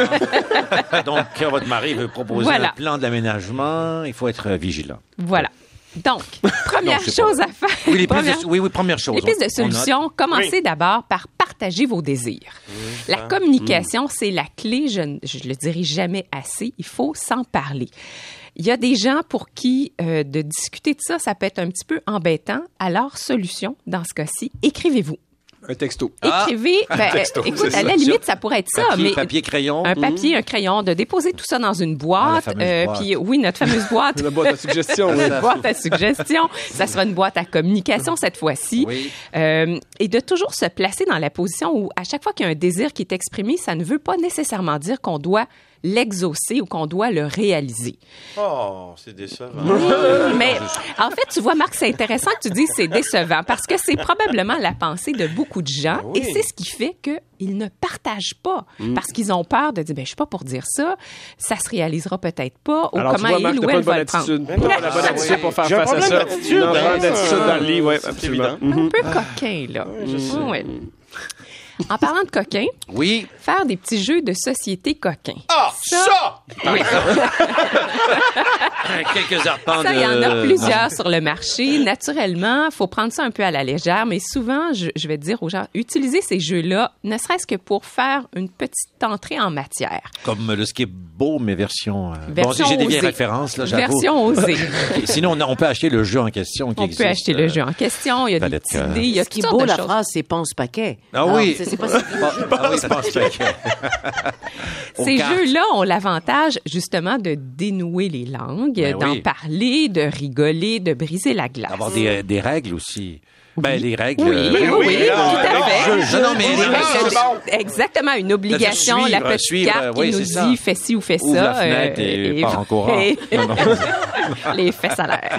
quand votre mari veut proposer le plan de l'aménagement, il faut être vigilant. Voilà. Donc, première chose à faire. Oui, première chose. Les pistes de solution, commencez d'abord par partager vos désirs. La communication, c'est la clé, je le dirai jamais assez, il faut s'en parler. Il y a des gens pour qui de discuter de ça, ça peut être un petit peu embêtant. Alors, solution, dans ce cas-ci, écrivez-vous. Un texto. Écrivez. Écoute, à la limite, ça pourrait être ça. Papier, crayon. Un papier, un crayon, de déposer tout ça dans une boîte. Puis, oui, notre fameuse boîte. La boîte à suggestions. Notre boîte à suggestions. Ça sera une boîte à communication cette fois-ci. Oui. Et de toujours se placer dans la position où, à chaque fois qu'il y a un désir qui est exprimé, ça ne veut pas nécessairement dire qu'on doit l'exaucer ou qu'on doit le réaliser. Oh, c'est décevant. Mais en fait, tu vois, Marc, c'est intéressant que tu dises c'est décevant parce que c'est probablement la pensée de beaucoup de gens et c'est ce qui fait qu'ils ne partagent pas parce qu'ils ont peur de dire, ben, je suis pas pour dire ça, ça se réalisera peut-être pas ou alors, comment vois, Marc, il ou elle va le prendre. Pas la bonne attitude pour faire face à ça. Attitude, non, dans le lit, oui, absolument. Un peu coquin, là. Oui. En parlant de coquins, faire des petits jeux de société coquins. Ah, ça! Oui. Quelques arpents de... Ça, il y en a plusieurs sur le marché. Naturellement, il faut prendre ça un peu à la légère, mais souvent, je vais dire aux gens, utilisez ces jeux-là, ne serait-ce que pour faire une petite entrée en matière. Comme le skip beau, mais version j'ai des vieilles références, là, j'avoue. Version osée. Sinon, on peut acheter le jeu en question qui existe. On peut acheter le jeu en question, il y a des petites idées, il y a toutes sortes de choses. La phrase, c'est pense-paquet. Ah oui! C'est pas Ces jeux-là ont l'avantage, justement, de dénouer les langues, d'en parler, de rigoler, de briser la glace. D'avoir des règles aussi. Ben, les règles. Oui, tout à fait. Exactement, une obligation. La petite carte qui nous dit fais ci ou fais ça. Ouvre la fenêtre et part en courant. Les fesses à l'air.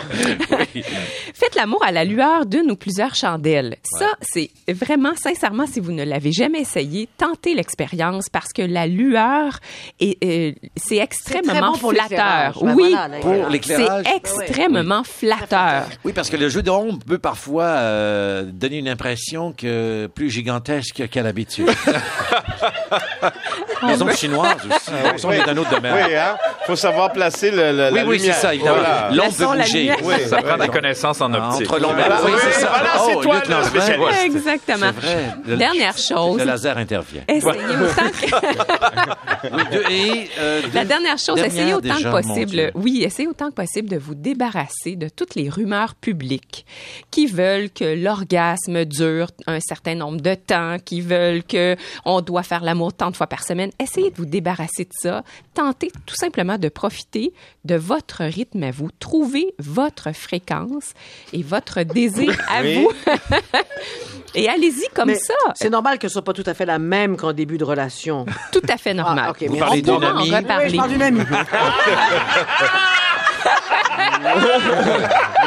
Faites l'amour à la lueur d'une ou plusieurs chandelles. Ça, c'est vraiment, sincèrement, si vous ne l'avez jamais essayé, tentez l'expérience parce que la lueur, c'est extrêmement flatteur. Oui, pour l'éclairage. C'est extrêmement flatteur. Oui, parce que le jeu de ronde peut parfois... donner une impression que plus gigantesque qu'à l'habitude. Les ombres chinoises aussi. On est d'un autre domaine. Oui, hein? Faut savoir placer la lumière. Oui, c'est ça, évidemment. Voilà. L'ombre peut bouger. Ça prend de la connaissance en optique. Entre l'ombre et l'ombre. Oui, c'est ça. Voilà, c'est toi, Luc Langevin. Exactement. C'est vrai. Dernière chose. Le laser intervient. Essayez autant que... La dernière chose, essayez autant que possible. Oui, essayez autant que possible de vous débarrasser de toutes les rumeurs publiques qui veulent que l'orgasme dure un certain nombre de temps, qui veulent qu'on doit faire l'amour tant de fois par semaine. Essayez de vous débarrasser de ça. Tentez tout simplement de profiter de votre rythme à vous. Trouvez votre fréquence et votre désir à vous. Et allez-y comme ça. C'est normal que ce soit pas tout à fait la même qu'en début de relation. Tout à fait normal. Okay, mais on pourra en reparler. Oui, je parle d'une amie.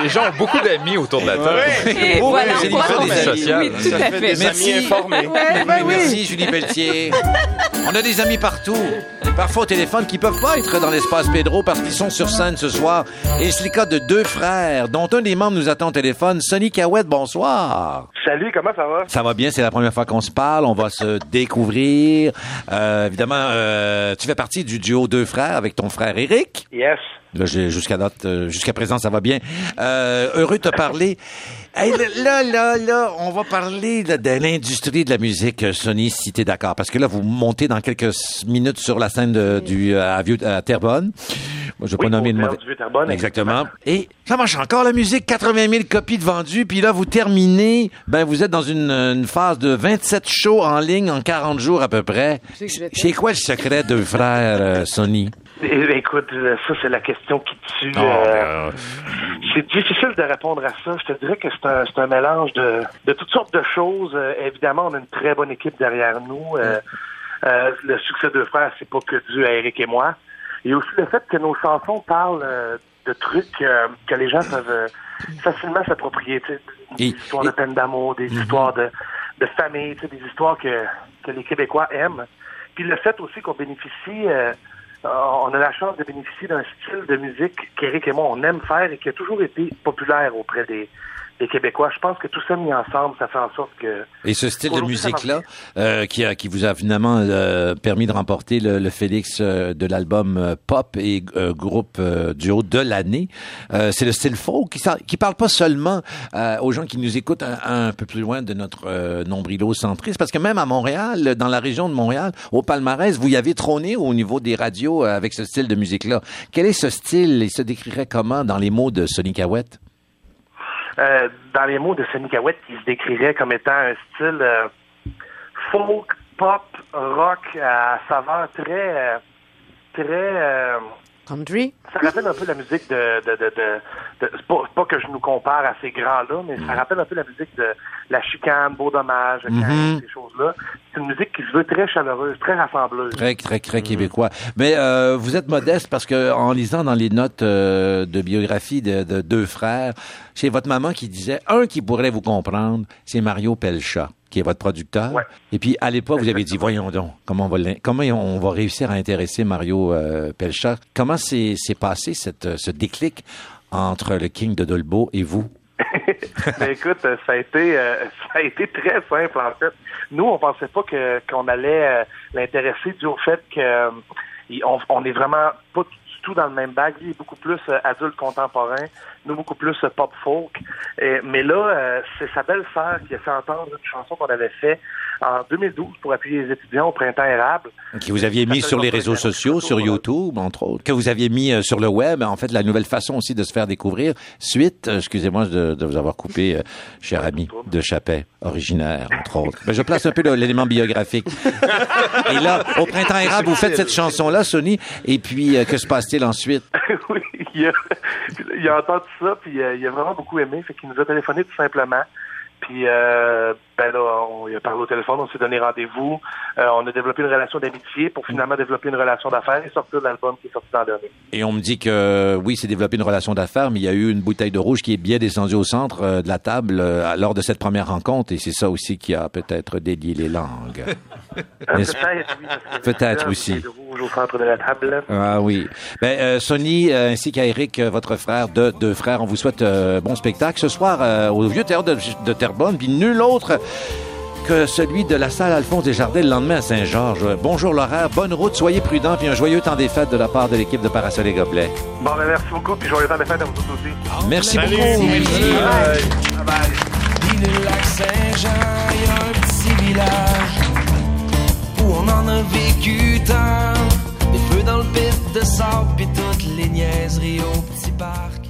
les gens ont beaucoup d'amis autour de la table. Oui, voilà, c'est une vie sociale. Oui, tout à fait. Merci. Amis informés. Merci, Julie Pelletier. On a des amis partout. Parfois au téléphone qui peuvent pas être dans l'espace Pedro parce qu'ils sont sur scène ce soir. Et c'est le cas de deux frères, dont un des membres nous attend au téléphone. Sonny Caouette, bonsoir. Salut, comment ça va? Ça va bien, c'est la première fois qu'on se parle. On va se découvrir. Évidemment, tu fais partie du duo Deux Frères avec ton frère Éric. Yes. Là, jusqu'à présent, ça va bien. Heureux de te parler. Hey, là, on va parler de l'industrie de la musique, Sonny, si t'es d'accord. Parce que là, vous montez dans quelques minutes sur la scène à Terrebonne. Moi, je vais pas nommer le mauvais. Exactement. Et ça marche encore, la musique. 80 000 copies de vendues. Puis là, vous terminez. Ben, vous êtes dans une phase de 27 shows en ligne en 40 jours à peu près. C'est quoi le secret de frère, Sonny? Écoute, ça, c'est la question qui tue. C'est difficile de répondre à ça. Je te dirais que c'est un mélange de toutes sortes de choses. Évidemment, on a une très bonne équipe derrière nous. Le succès de frères, c'est pas que dû à Eric et moi. Il y a aussi le fait que nos chansons parlent de trucs que les gens peuvent facilement s'approprier. Des histoires de peine d'amour, des histoires de famille, des histoires que les Québécois aiment. Puis le fait aussi qu'on bénéficie... on a la chance de bénéficier d'un style de musique qu'Éric et moi, on aime faire et qui a toujours été populaire auprès des Québécois. Je pense que tout ça mis ensemble, ça fait en sorte que... Et ce style de musique-là, qui vous a finalement permis de remporter le Félix de l'album Pop et groupe duo de l'année, c'est le style folk qui parle pas seulement aux gens qui nous écoutent un peu plus loin de notre nombrilocentrisme, parce que même à Montréal, dans la région de Montréal, au palmarès, vous y avez trôné au niveau des radios avec ce style de musique-là. Quel est ce style? Il se décrirait comment dans les mots de Sonny Caouette? Dans les mots de Sonny Caouette, il se décrirait comme étant un style folk, pop, rock, à saveur très country. Ça rappelle un peu la musique de c'est pas que je nous compare à ces grands-là, mais ça rappelle un peu la musique de La Chicane, Beau Dommage, ces choses-là. C'est une musique qui se veut très chaleureuse, très rassembleuse. Très, très, très québécois. Mais vous êtes modeste parce que en lisant dans les notes de biographie de deux frères, c'est votre maman qui disait un qui pourrait vous comprendre, c'est Mario Pelchat, qui est votre producteur. Ouais. Et puis, à l'époque, vous avez dit, voyons donc, comment on va réussir à intéresser Mario Pelchat. Comment s'est passé ce déclic entre le King de Dolbeau et vous? Ben écoute, ça a été très simple, en fait. Nous, on pensait pas qu'on allait l'intéresser dû au fait qu'on est vraiment pas du tout dans le même bag. Lui est beaucoup plus adulte contemporain, nous beaucoup plus pop folk. Mais là, c'est sa belle-sœur qui a fait entendre une chanson qu'on avait faite en 2012 pour appuyer les étudiants au Printemps Érable. Que vous aviez mis sur les réseaux sociaux, sur YouTube, entre autres, que vous aviez mis sur le web, en fait, la nouvelle façon aussi de se faire découvrir, suite, excusez-moi de vous avoir coupé, cher ami de Chopin, originaire, entre autres. Ben, je place un peu l'élément biographique. Et là, au Printemps Érable, vous faites cette chanson-là, Sonny, et puis, que se passe-t-il ensuite? Oui, il a entendu ça, puis il a vraiment beaucoup aimé, fait qu'il nous a téléphoné tout simplement. Puis, ben là, on a parlé au téléphone, on s'est donné rendez-vous, on a développé une relation d'amitié pour finalement développer une relation d'affaires et sortir l'album qui est sorti dans l'année. Et on me dit que, oui, c'est développé une relation d'affaires, mais il y a eu une bouteille de rouge qui est bien descendue au centre de la table lors de cette première rencontre, et c'est ça aussi qui a peut-être délié les langues. Peut-être aussi. Au centre de la table. Ah oui. Ben, Sonny, ainsi qu'Éric, votre frère de deux frères, on vous souhaite bon spectacle ce soir au Vieux Théâtre de Terrebonne, puis nul autre que celui de la salle Alphonse Desjardins le lendemain à Saint-Georges. Bonjour l'horaire, bonne route, soyez prudents, puis un joyeux temps des fêtes de la part de l'équipe de Parasol et Gobelets. Bon, ben, merci beaucoup, puis joyeux temps des fêtes à vous tous aussi. Merci beaucoup. Merci. Bye bye. Le lac Saint-Jean, il y a un petit village on en a vécu tant. Des feux dans le pit de sable pis toutes les niaiseries au petit parc.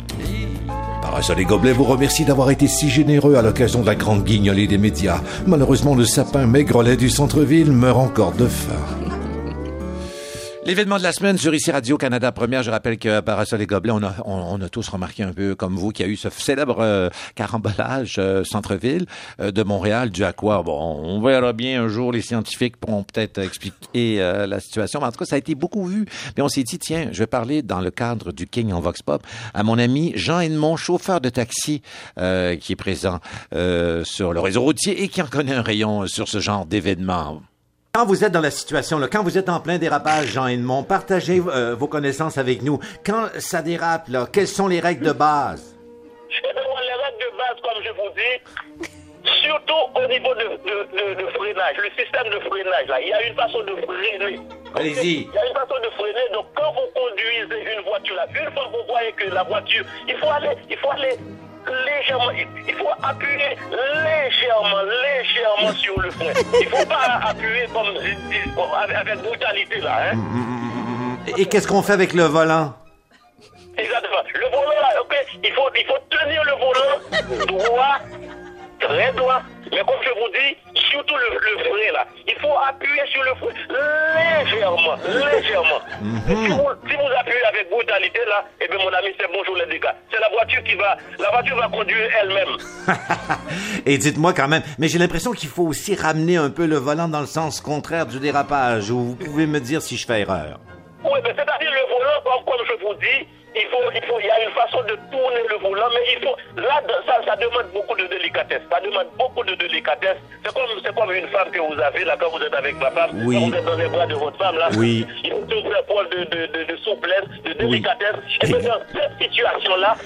Parasol et Gobelets vous remercie d'avoir été si généreux à l'occasion de la grande guignolée des médias. Malheureusement, le sapin maigrelet du centre-ville meurt encore de faim. L'événement de la semaine sur ICI Radio-Canada Première, je rappelle que Parasol et Gobelets, on a tous remarqué un peu, comme vous, qu'il y a eu ce célèbre carambolage centre-ville de Montréal, dû à quoi? Bon, on verra bien un jour, les scientifiques pourront peut-être expliquer la situation, mais en tout cas, ça a été beaucoup vu. Mais on s'est dit, tiens, je vais parler dans le cadre du King en Vox Pop à mon ami Jean Edmond, chauffeur de taxi qui est présent sur le réseau routier et qui en connaît un rayon sur ce genre d'événement. Quand vous êtes dans la situation, là, quand vous êtes en plein dérapage, Jean Edmond, partagez vos connaissances avec nous. Quand ça dérape, là, quelles sont les règles de base? Les règles de base, comme je vous dis, surtout au niveau de freinage, le système de freinage, là, il y a une façon de freiner. Allez-y. Il y a une façon de freiner, donc quand vous conduisez une voiture, là, une fois que vous voyez que la voiture, il faut aller légèrement, il faut appuyer légèrement sur le frein. Il faut pas appuyer comme avec brutalité là, hein. Et qu'est-ce qu'on fait avec le volant? Exactement. Le volant là, ok, il faut tenir le volant droit, très droit. Mais comme je vous dis, surtout le frein là, il faut appuyer sur le frein légèrement. Si vous appuyez avec brutalité là, eh bien mon ami, c'est bonjour les dégâts. C'est la voiture va conduire elle-même. Et dites-moi quand même, mais j'ai l'impression qu'il faut aussi ramener un peu le volant dans le sens contraire du dérapage, ou vous pouvez me dire si je fais erreur. Oui, mais c'est-à-dire le volant, comme je vous dis, il y a une façon de tourner le volant, mais il faut, là, ça demande beaucoup de délicatesse. C'est comme une femme que vous avez, là, quand vous êtes avec ma femme, oui. Quand vous êtes dans les bras de votre femme, là, oui. Il faut tout faire preuve de souplesse, de délicatesse. Oui. Et bien, dans cette situation-là,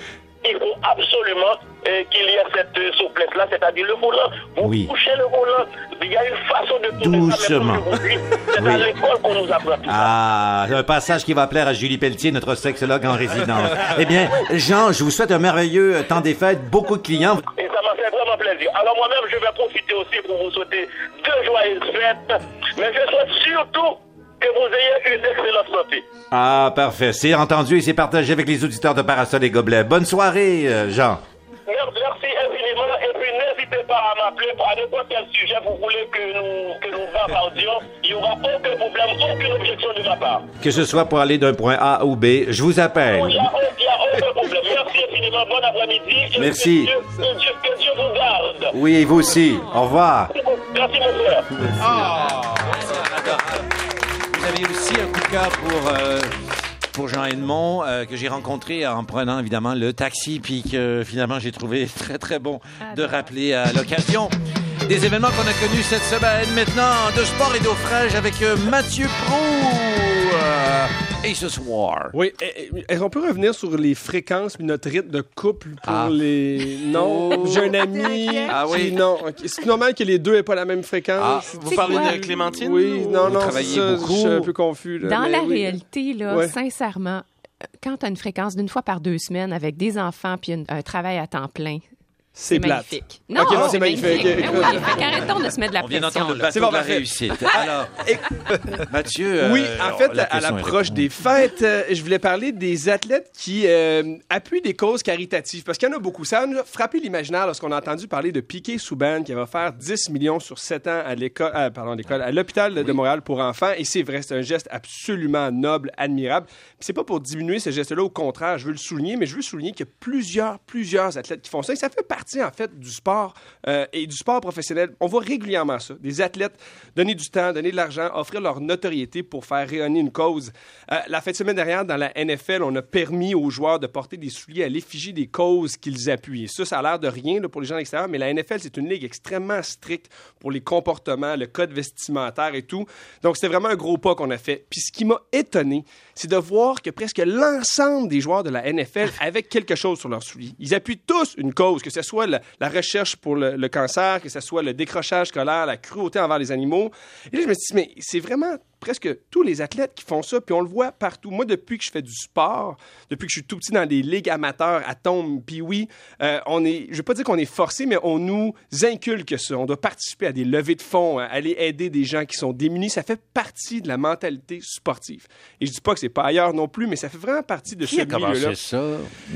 il faut absolument qu'il y ait cette souplesse-là, c'est-à-dire le volant. Vous touchez le volant, il y a une façon de tourner. Doucement. C'est à l'école qu'on nous apprend tout ça. Ah, un passage qui va plaire à Julie Pelletier, notre sexologue en résidence. Eh bien, Jean, je vous souhaite un merveilleux temps des fêtes, beaucoup de clients. Et ça m'a fait vraiment plaisir. Alors moi-même, je vais profiter aussi pour vous souhaiter deux joyeuses fêtes, mais je souhaite surtout que vous ayez une excellente santé. Ah, parfait. C'est entendu et c'est partagé avec les auditeurs de Parasol et Gobelets. Bonne soirée, Jean. Merci infiniment. Et puis, n'hésitez pas à m'appeler pour n'importe quel sujet vous voulez que nous abordions. Il n'y aura aucun problème, aucune objection de ma part. Que ce soit pour aller d'un point A ou B, je vous appelle. Il n'y a aucun problème. Merci infiniment. Bon après-midi. Merci. Que Dieu vous garde. Oui, et vous aussi. Au revoir. Merci, mon frère. Vous avez aussi un coup de cœur pour Jean Edmond, que j'ai rencontré en prenant évidemment le taxi, puis que finalement j'ai trouvé très très bon de rappeler à l'occasion. Des événements qu'on a connus cette semaine maintenant, de sport et d'eau fraîche avec Mathieu Proulx. Et ce soir. Oui, est-ce qu'on peut revenir sur les fréquences et notre rythme de couple pour les jeunes amis? Ah oui. Non, c'est normal que les deux n'aient pas la même fréquence. Vous parlez de Clémentine? Oui, non, c'est ça, beaucoup. Je suis un peu confus. Là, dans la réalité, là, sincèrement, quand tu as une fréquence d'une fois par 2 semaines avec des enfants puis un travail à temps plein, c'est magnifique. Non, okay, c'est magnifique. Oui, fait arrêtons de se mettre de la pression. On vient d'entendre le bateau de la réussite. Alors, Mathieu... Oui, en fait, à l'approche des fêtes, je voulais parler des athlètes qui appuient des causes caritatives, parce qu'il y en a beaucoup. Ça nous a frappé l'imaginaire lorsqu'on a entendu parler de Piqué Souban, qui va faire 10 millions sur 7 ans à l'hôpital de Montréal pour enfants. Et c'est vrai, c'est un geste absolument noble, admirable. Puis c'est pas pour diminuer ce geste-là, au contraire, je veux le souligner, mais je veux souligner qu'il y a plusieurs athlètes qui font ça, et ça fait partie, en fait, du sport et du sport professionnel. On voit régulièrement ça. Des athlètes donner du temps, donner de l'argent, offrir leur notoriété pour faire rayonner une cause. La fin de semaine dernière, dans la NFL, on a permis aux joueurs de porter des souliers à l'effigie des causes qu'ils appuient. Ça a l'air de rien là, pour les gens à l'extérieur, mais la NFL, c'est une ligue extrêmement stricte pour les comportements, le code vestimentaire et tout. Donc, c'était vraiment un gros pas qu'on a fait. Puis, ce qui m'a étonné, c'est de voir que presque l'ensemble des joueurs de la NFL avaient quelque chose sur leurs souliers. Ils appuient tous une cause, que ce soit la recherche pour le cancer, que ce soit le décrochage scolaire, la cruauté envers les animaux. Et là, je me suis dit, mais c'est vraiment presque tous les athlètes qui font ça, puis on le voit partout. Moi, depuis que je fais du sport, depuis que je suis tout petit dans des ligues amateurs, à Tom, Pee-Wee, je ne veux pas dire qu'on est forcé, mais on nous inculque ça. On doit participer à des levées de fonds, aller aider des gens qui sont démunis. Ça fait partie de la mentalité sportive. Et je ne dis pas que ce n'est pas ailleurs non plus, mais ça fait vraiment partie de ce milieu-là. Qui a commencé ça?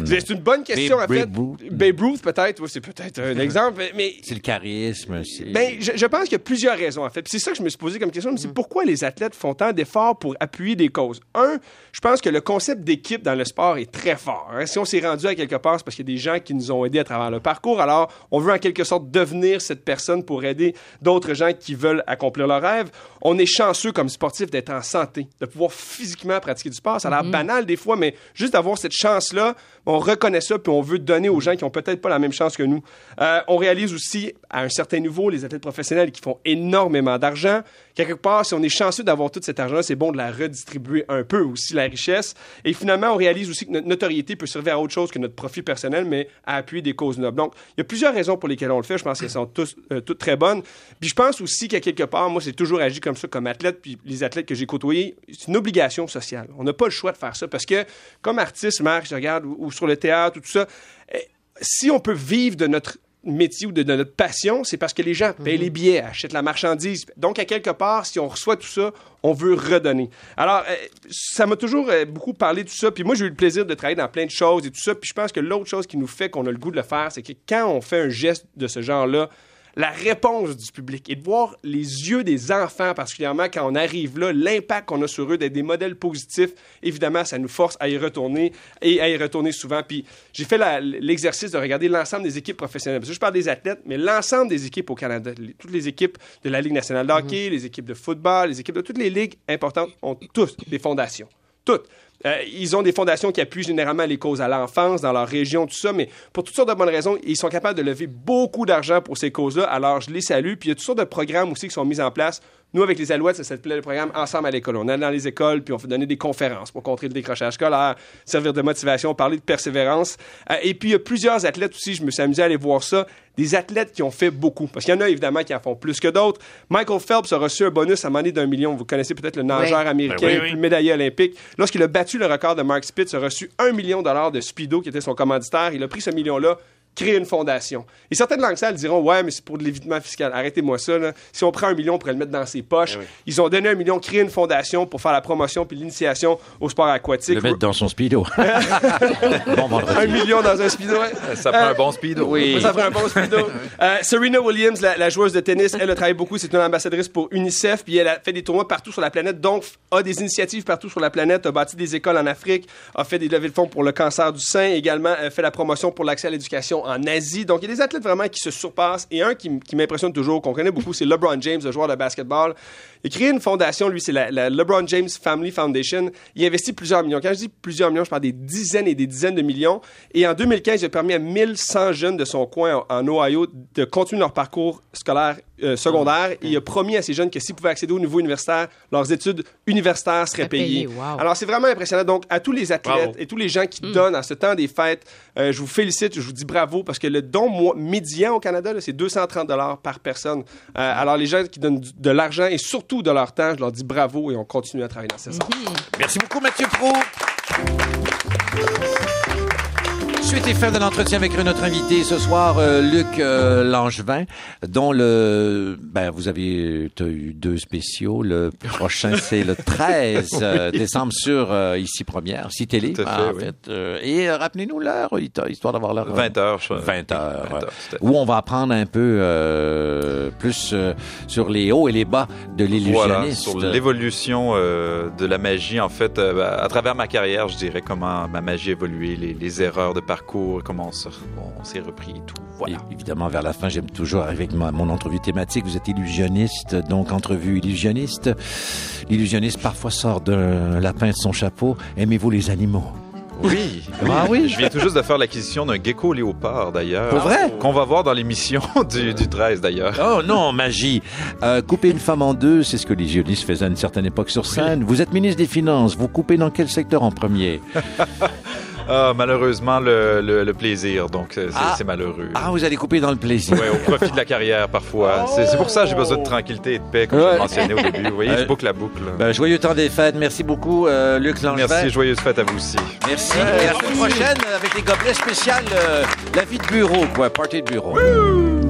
C'est une bonne question, en fait. Babe Ruth, peut-être. Oui, c'est peut-être un exemple. Mais... c'est le charisme aussi. Ben, je pense qu'il y a plusieurs raisons, en fait. Puis c'est ça que je me suis posé comme question. C'est pourquoi les athlètes font tant d'efforts pour appuyer des causes. Un, je pense que le concept d'équipe dans le sport est très fort. Hein? Si on s'est rendu à quelque part, c'est parce qu'il y a des gens qui nous ont aidés à travers le parcours. Alors, on veut en quelque sorte devenir cette personne pour aider d'autres gens qui veulent accomplir leurs rêves. On est chanceux comme sportif d'être en santé, de pouvoir physiquement pratiquer du sport. Ça a l'air banal des fois, mais juste d'avoir cette chance-là, on reconnaît ça puis on veut donner aux gens qui n'ont peut-être pas la même chance que nous. On réalise aussi, à un certain niveau, les athlètes professionnels qui font énormément d'argent. Quelque part, si on est chanceux d'avoir tout cet argent-là, c'est bon de la redistribuer un peu aussi, la richesse. Et finalement, on réalise aussi que notre notoriété peut servir à autre chose que notre profit personnel, mais à appuyer des causes nobles. Donc, il y a plusieurs raisons pour lesquelles on le fait. Je pense qu'elles sont toutes très bonnes. Puis je pense aussi qu'à quelque part, moi, j'ai toujours agi comme ça, comme athlète, puis les athlètes que j'ai côtoyés, c'est une obligation sociale. On n'a pas le choix de faire ça parce que, comme artiste, Marc, je regarde, ou sur le théâtre, ou tout ça, si on peut vivre de notre métier ou de notre passion, c'est parce que les gens payent les billets, achètent la marchandise. Donc, à quelque part, si on reçoit tout ça, on veut redonner. Alors, ça m'a toujours beaucoup parlé de tout ça. Puis moi, j'ai eu le plaisir de travailler dans plein de choses et tout ça. Puis je pense que l'autre chose qui nous fait qu'on a le goût de le faire, c'est que quand on fait un geste de ce genre-là, la réponse du public et de voir les yeux des enfants, particulièrement quand on arrive là, l'impact qu'on a sur eux, d'être des modèles positifs, évidemment, ça nous force à y retourner et à y retourner souvent. Puis j'ai fait l'exercice de regarder l'ensemble des équipes professionnelles. Parce que je parle des athlètes, mais l'ensemble des équipes au Canada, toutes les équipes de la Ligue nationale de hockey, les équipes de football, les équipes de toutes les ligues importantes ont tous des fondations. Toutes. Ils ont des fondations qui appuient généralement les causes à l'enfance, dans leur région, tout ça, mais pour toutes sortes de bonnes raisons, ils sont capables de lever beaucoup d'argent pour ces causes-là, alors je les salue. Puis il y a toutes sortes de programmes aussi qui sont mis en place. Nous, avec les Alouettes, ça s'appelait le programme Ensemble à l'école. On allait dans les écoles, puis on donnait des conférences pour contrer le décrochage scolaire, servir de motivation, parler de persévérance. Et puis il y a plusieurs athlètes aussi, je me suis amusé à aller voir ça, des athlètes qui ont fait beaucoup, parce qu'il y en a évidemment qui en font plus que d'autres. Michael Phelps a reçu un bonus à monnaie d'1 million. Vous connaissez peut-être le nageur américain, le médaillé olympique. Lorsqu'il a battu le record de Mark Spitz, a reçu $1 million de Speedo, qui était son commanditaire. Il a pris ce million-là, créé une fondation. Et certaines langues sales diront « Ouais, mais c'est pour de l'évitement fiscal. Arrêtez-moi ça. Là. Si on prend 1 million, on pourrait le mettre dans ses poches. » Ils ont donné 1 million, créé une fondation pour faire la promotion puis l'initiation au sport aquatique. Le mettre dans son Speedo. Bon vendredi. 1 million dans un Speedo. Ça prend un bon Speedo. Oui. Ça prend un bon Speedo. Serena Williams, la joueuse de tennis, elle a travaillé beaucoup. C'est une ambassadrice pour UNICEF. Puis elle a fait des tournois partout sur la planète. Donc, a des initiatives partout sur la planète. A bâti des écoles en Afrique. A fait des levées de fonds pour le cancer du sein. Également, fait la promotion pour l'accès à l'éducation en Asie. Donc, il y a des athlètes vraiment qui se surpassent. Et un qui m'impressionne toujours, qu'on connaît beaucoup, c'est LeBron James, le joueur de basketball. Il a créé une fondation, lui, c'est la LeBron James Family Foundation. Il investit plusieurs millions. Quand je dis plusieurs millions, je parle des dizaines et des dizaines de millions. Et en 2015, il a permis à 1100 jeunes de son coin en Ohio de continuer leur parcours scolaire secondaire. Et il a promis à ces jeunes que s'ils pouvaient accéder au niveau universitaire, leurs études universitaires seraient payées. Wow. Alors, c'est vraiment impressionnant. Donc, à tous les athlètes et tous les gens qui donnent en ce temps des fêtes, je vous félicite, je vous dis bravo. Parce que le don médian au Canada, là, c'est $230 par personne. Alors, les gens qui donnent de l'argent et surtout de leur temps, je leur dis bravo et on continue à travailler dans ce sens. Merci beaucoup, Mathieu Proulx. Suite et fin de l'entretien avec notre invité ce soir, Luc Langevin, dont vous avez eu 2 spéciaux. Le prochain, c'est le 13 décembre sur ICI Première, ICI Télé, en fait. Et rappelez-nous l'heure, histoire d'avoir l'heure. 20h. Où on va apprendre un peu plus sur les hauts et les bas de l'illusionniste. Voilà, sur l'évolution de la magie, en fait, à travers ma carrière, je dirais, comment ma magie a évolué, les erreurs de parcours, comment on s'est repris et tout. Voilà. Et évidemment, vers la fin, j'aime toujours arriver avec mon entrevue thématique. Vous êtes illusionniste, donc entrevue illusionniste. L'illusionniste parfois sort d'un lapin de son chapeau. Aimez-vous les animaux? Oui. Ah oui. Je viens tout juste de faire l'acquisition d'un gecko léopard, d'ailleurs. Pour vrai? Qu'on va voir dans l'émission du 13, d'ailleurs. Oh non, magie. Couper une femme en deux, c'est ce que les géolistes faisaient à une certaine époque sur scène. Vous êtes ministre des Finances. Vous coupez dans quel secteur en premier? Malheureusement, le plaisir. Donc, c'est malheureux. Ah, vous allez couper dans le plaisir. Oui, au profit de la carrière, parfois. Oh! C'est pour ça que j'ai besoin de tranquillité et de paix, comme je mentionnais au début. Vous voyez, je boucle la boucle. Joyeux temps des fêtes. Merci beaucoup, Luc Langevin. Merci, joyeuses fêtes à vous aussi. Merci. Et à la semaine prochaine, avec les gobelets spéciaux, la vie de bureau, quoi. Party de bureau. Wouh!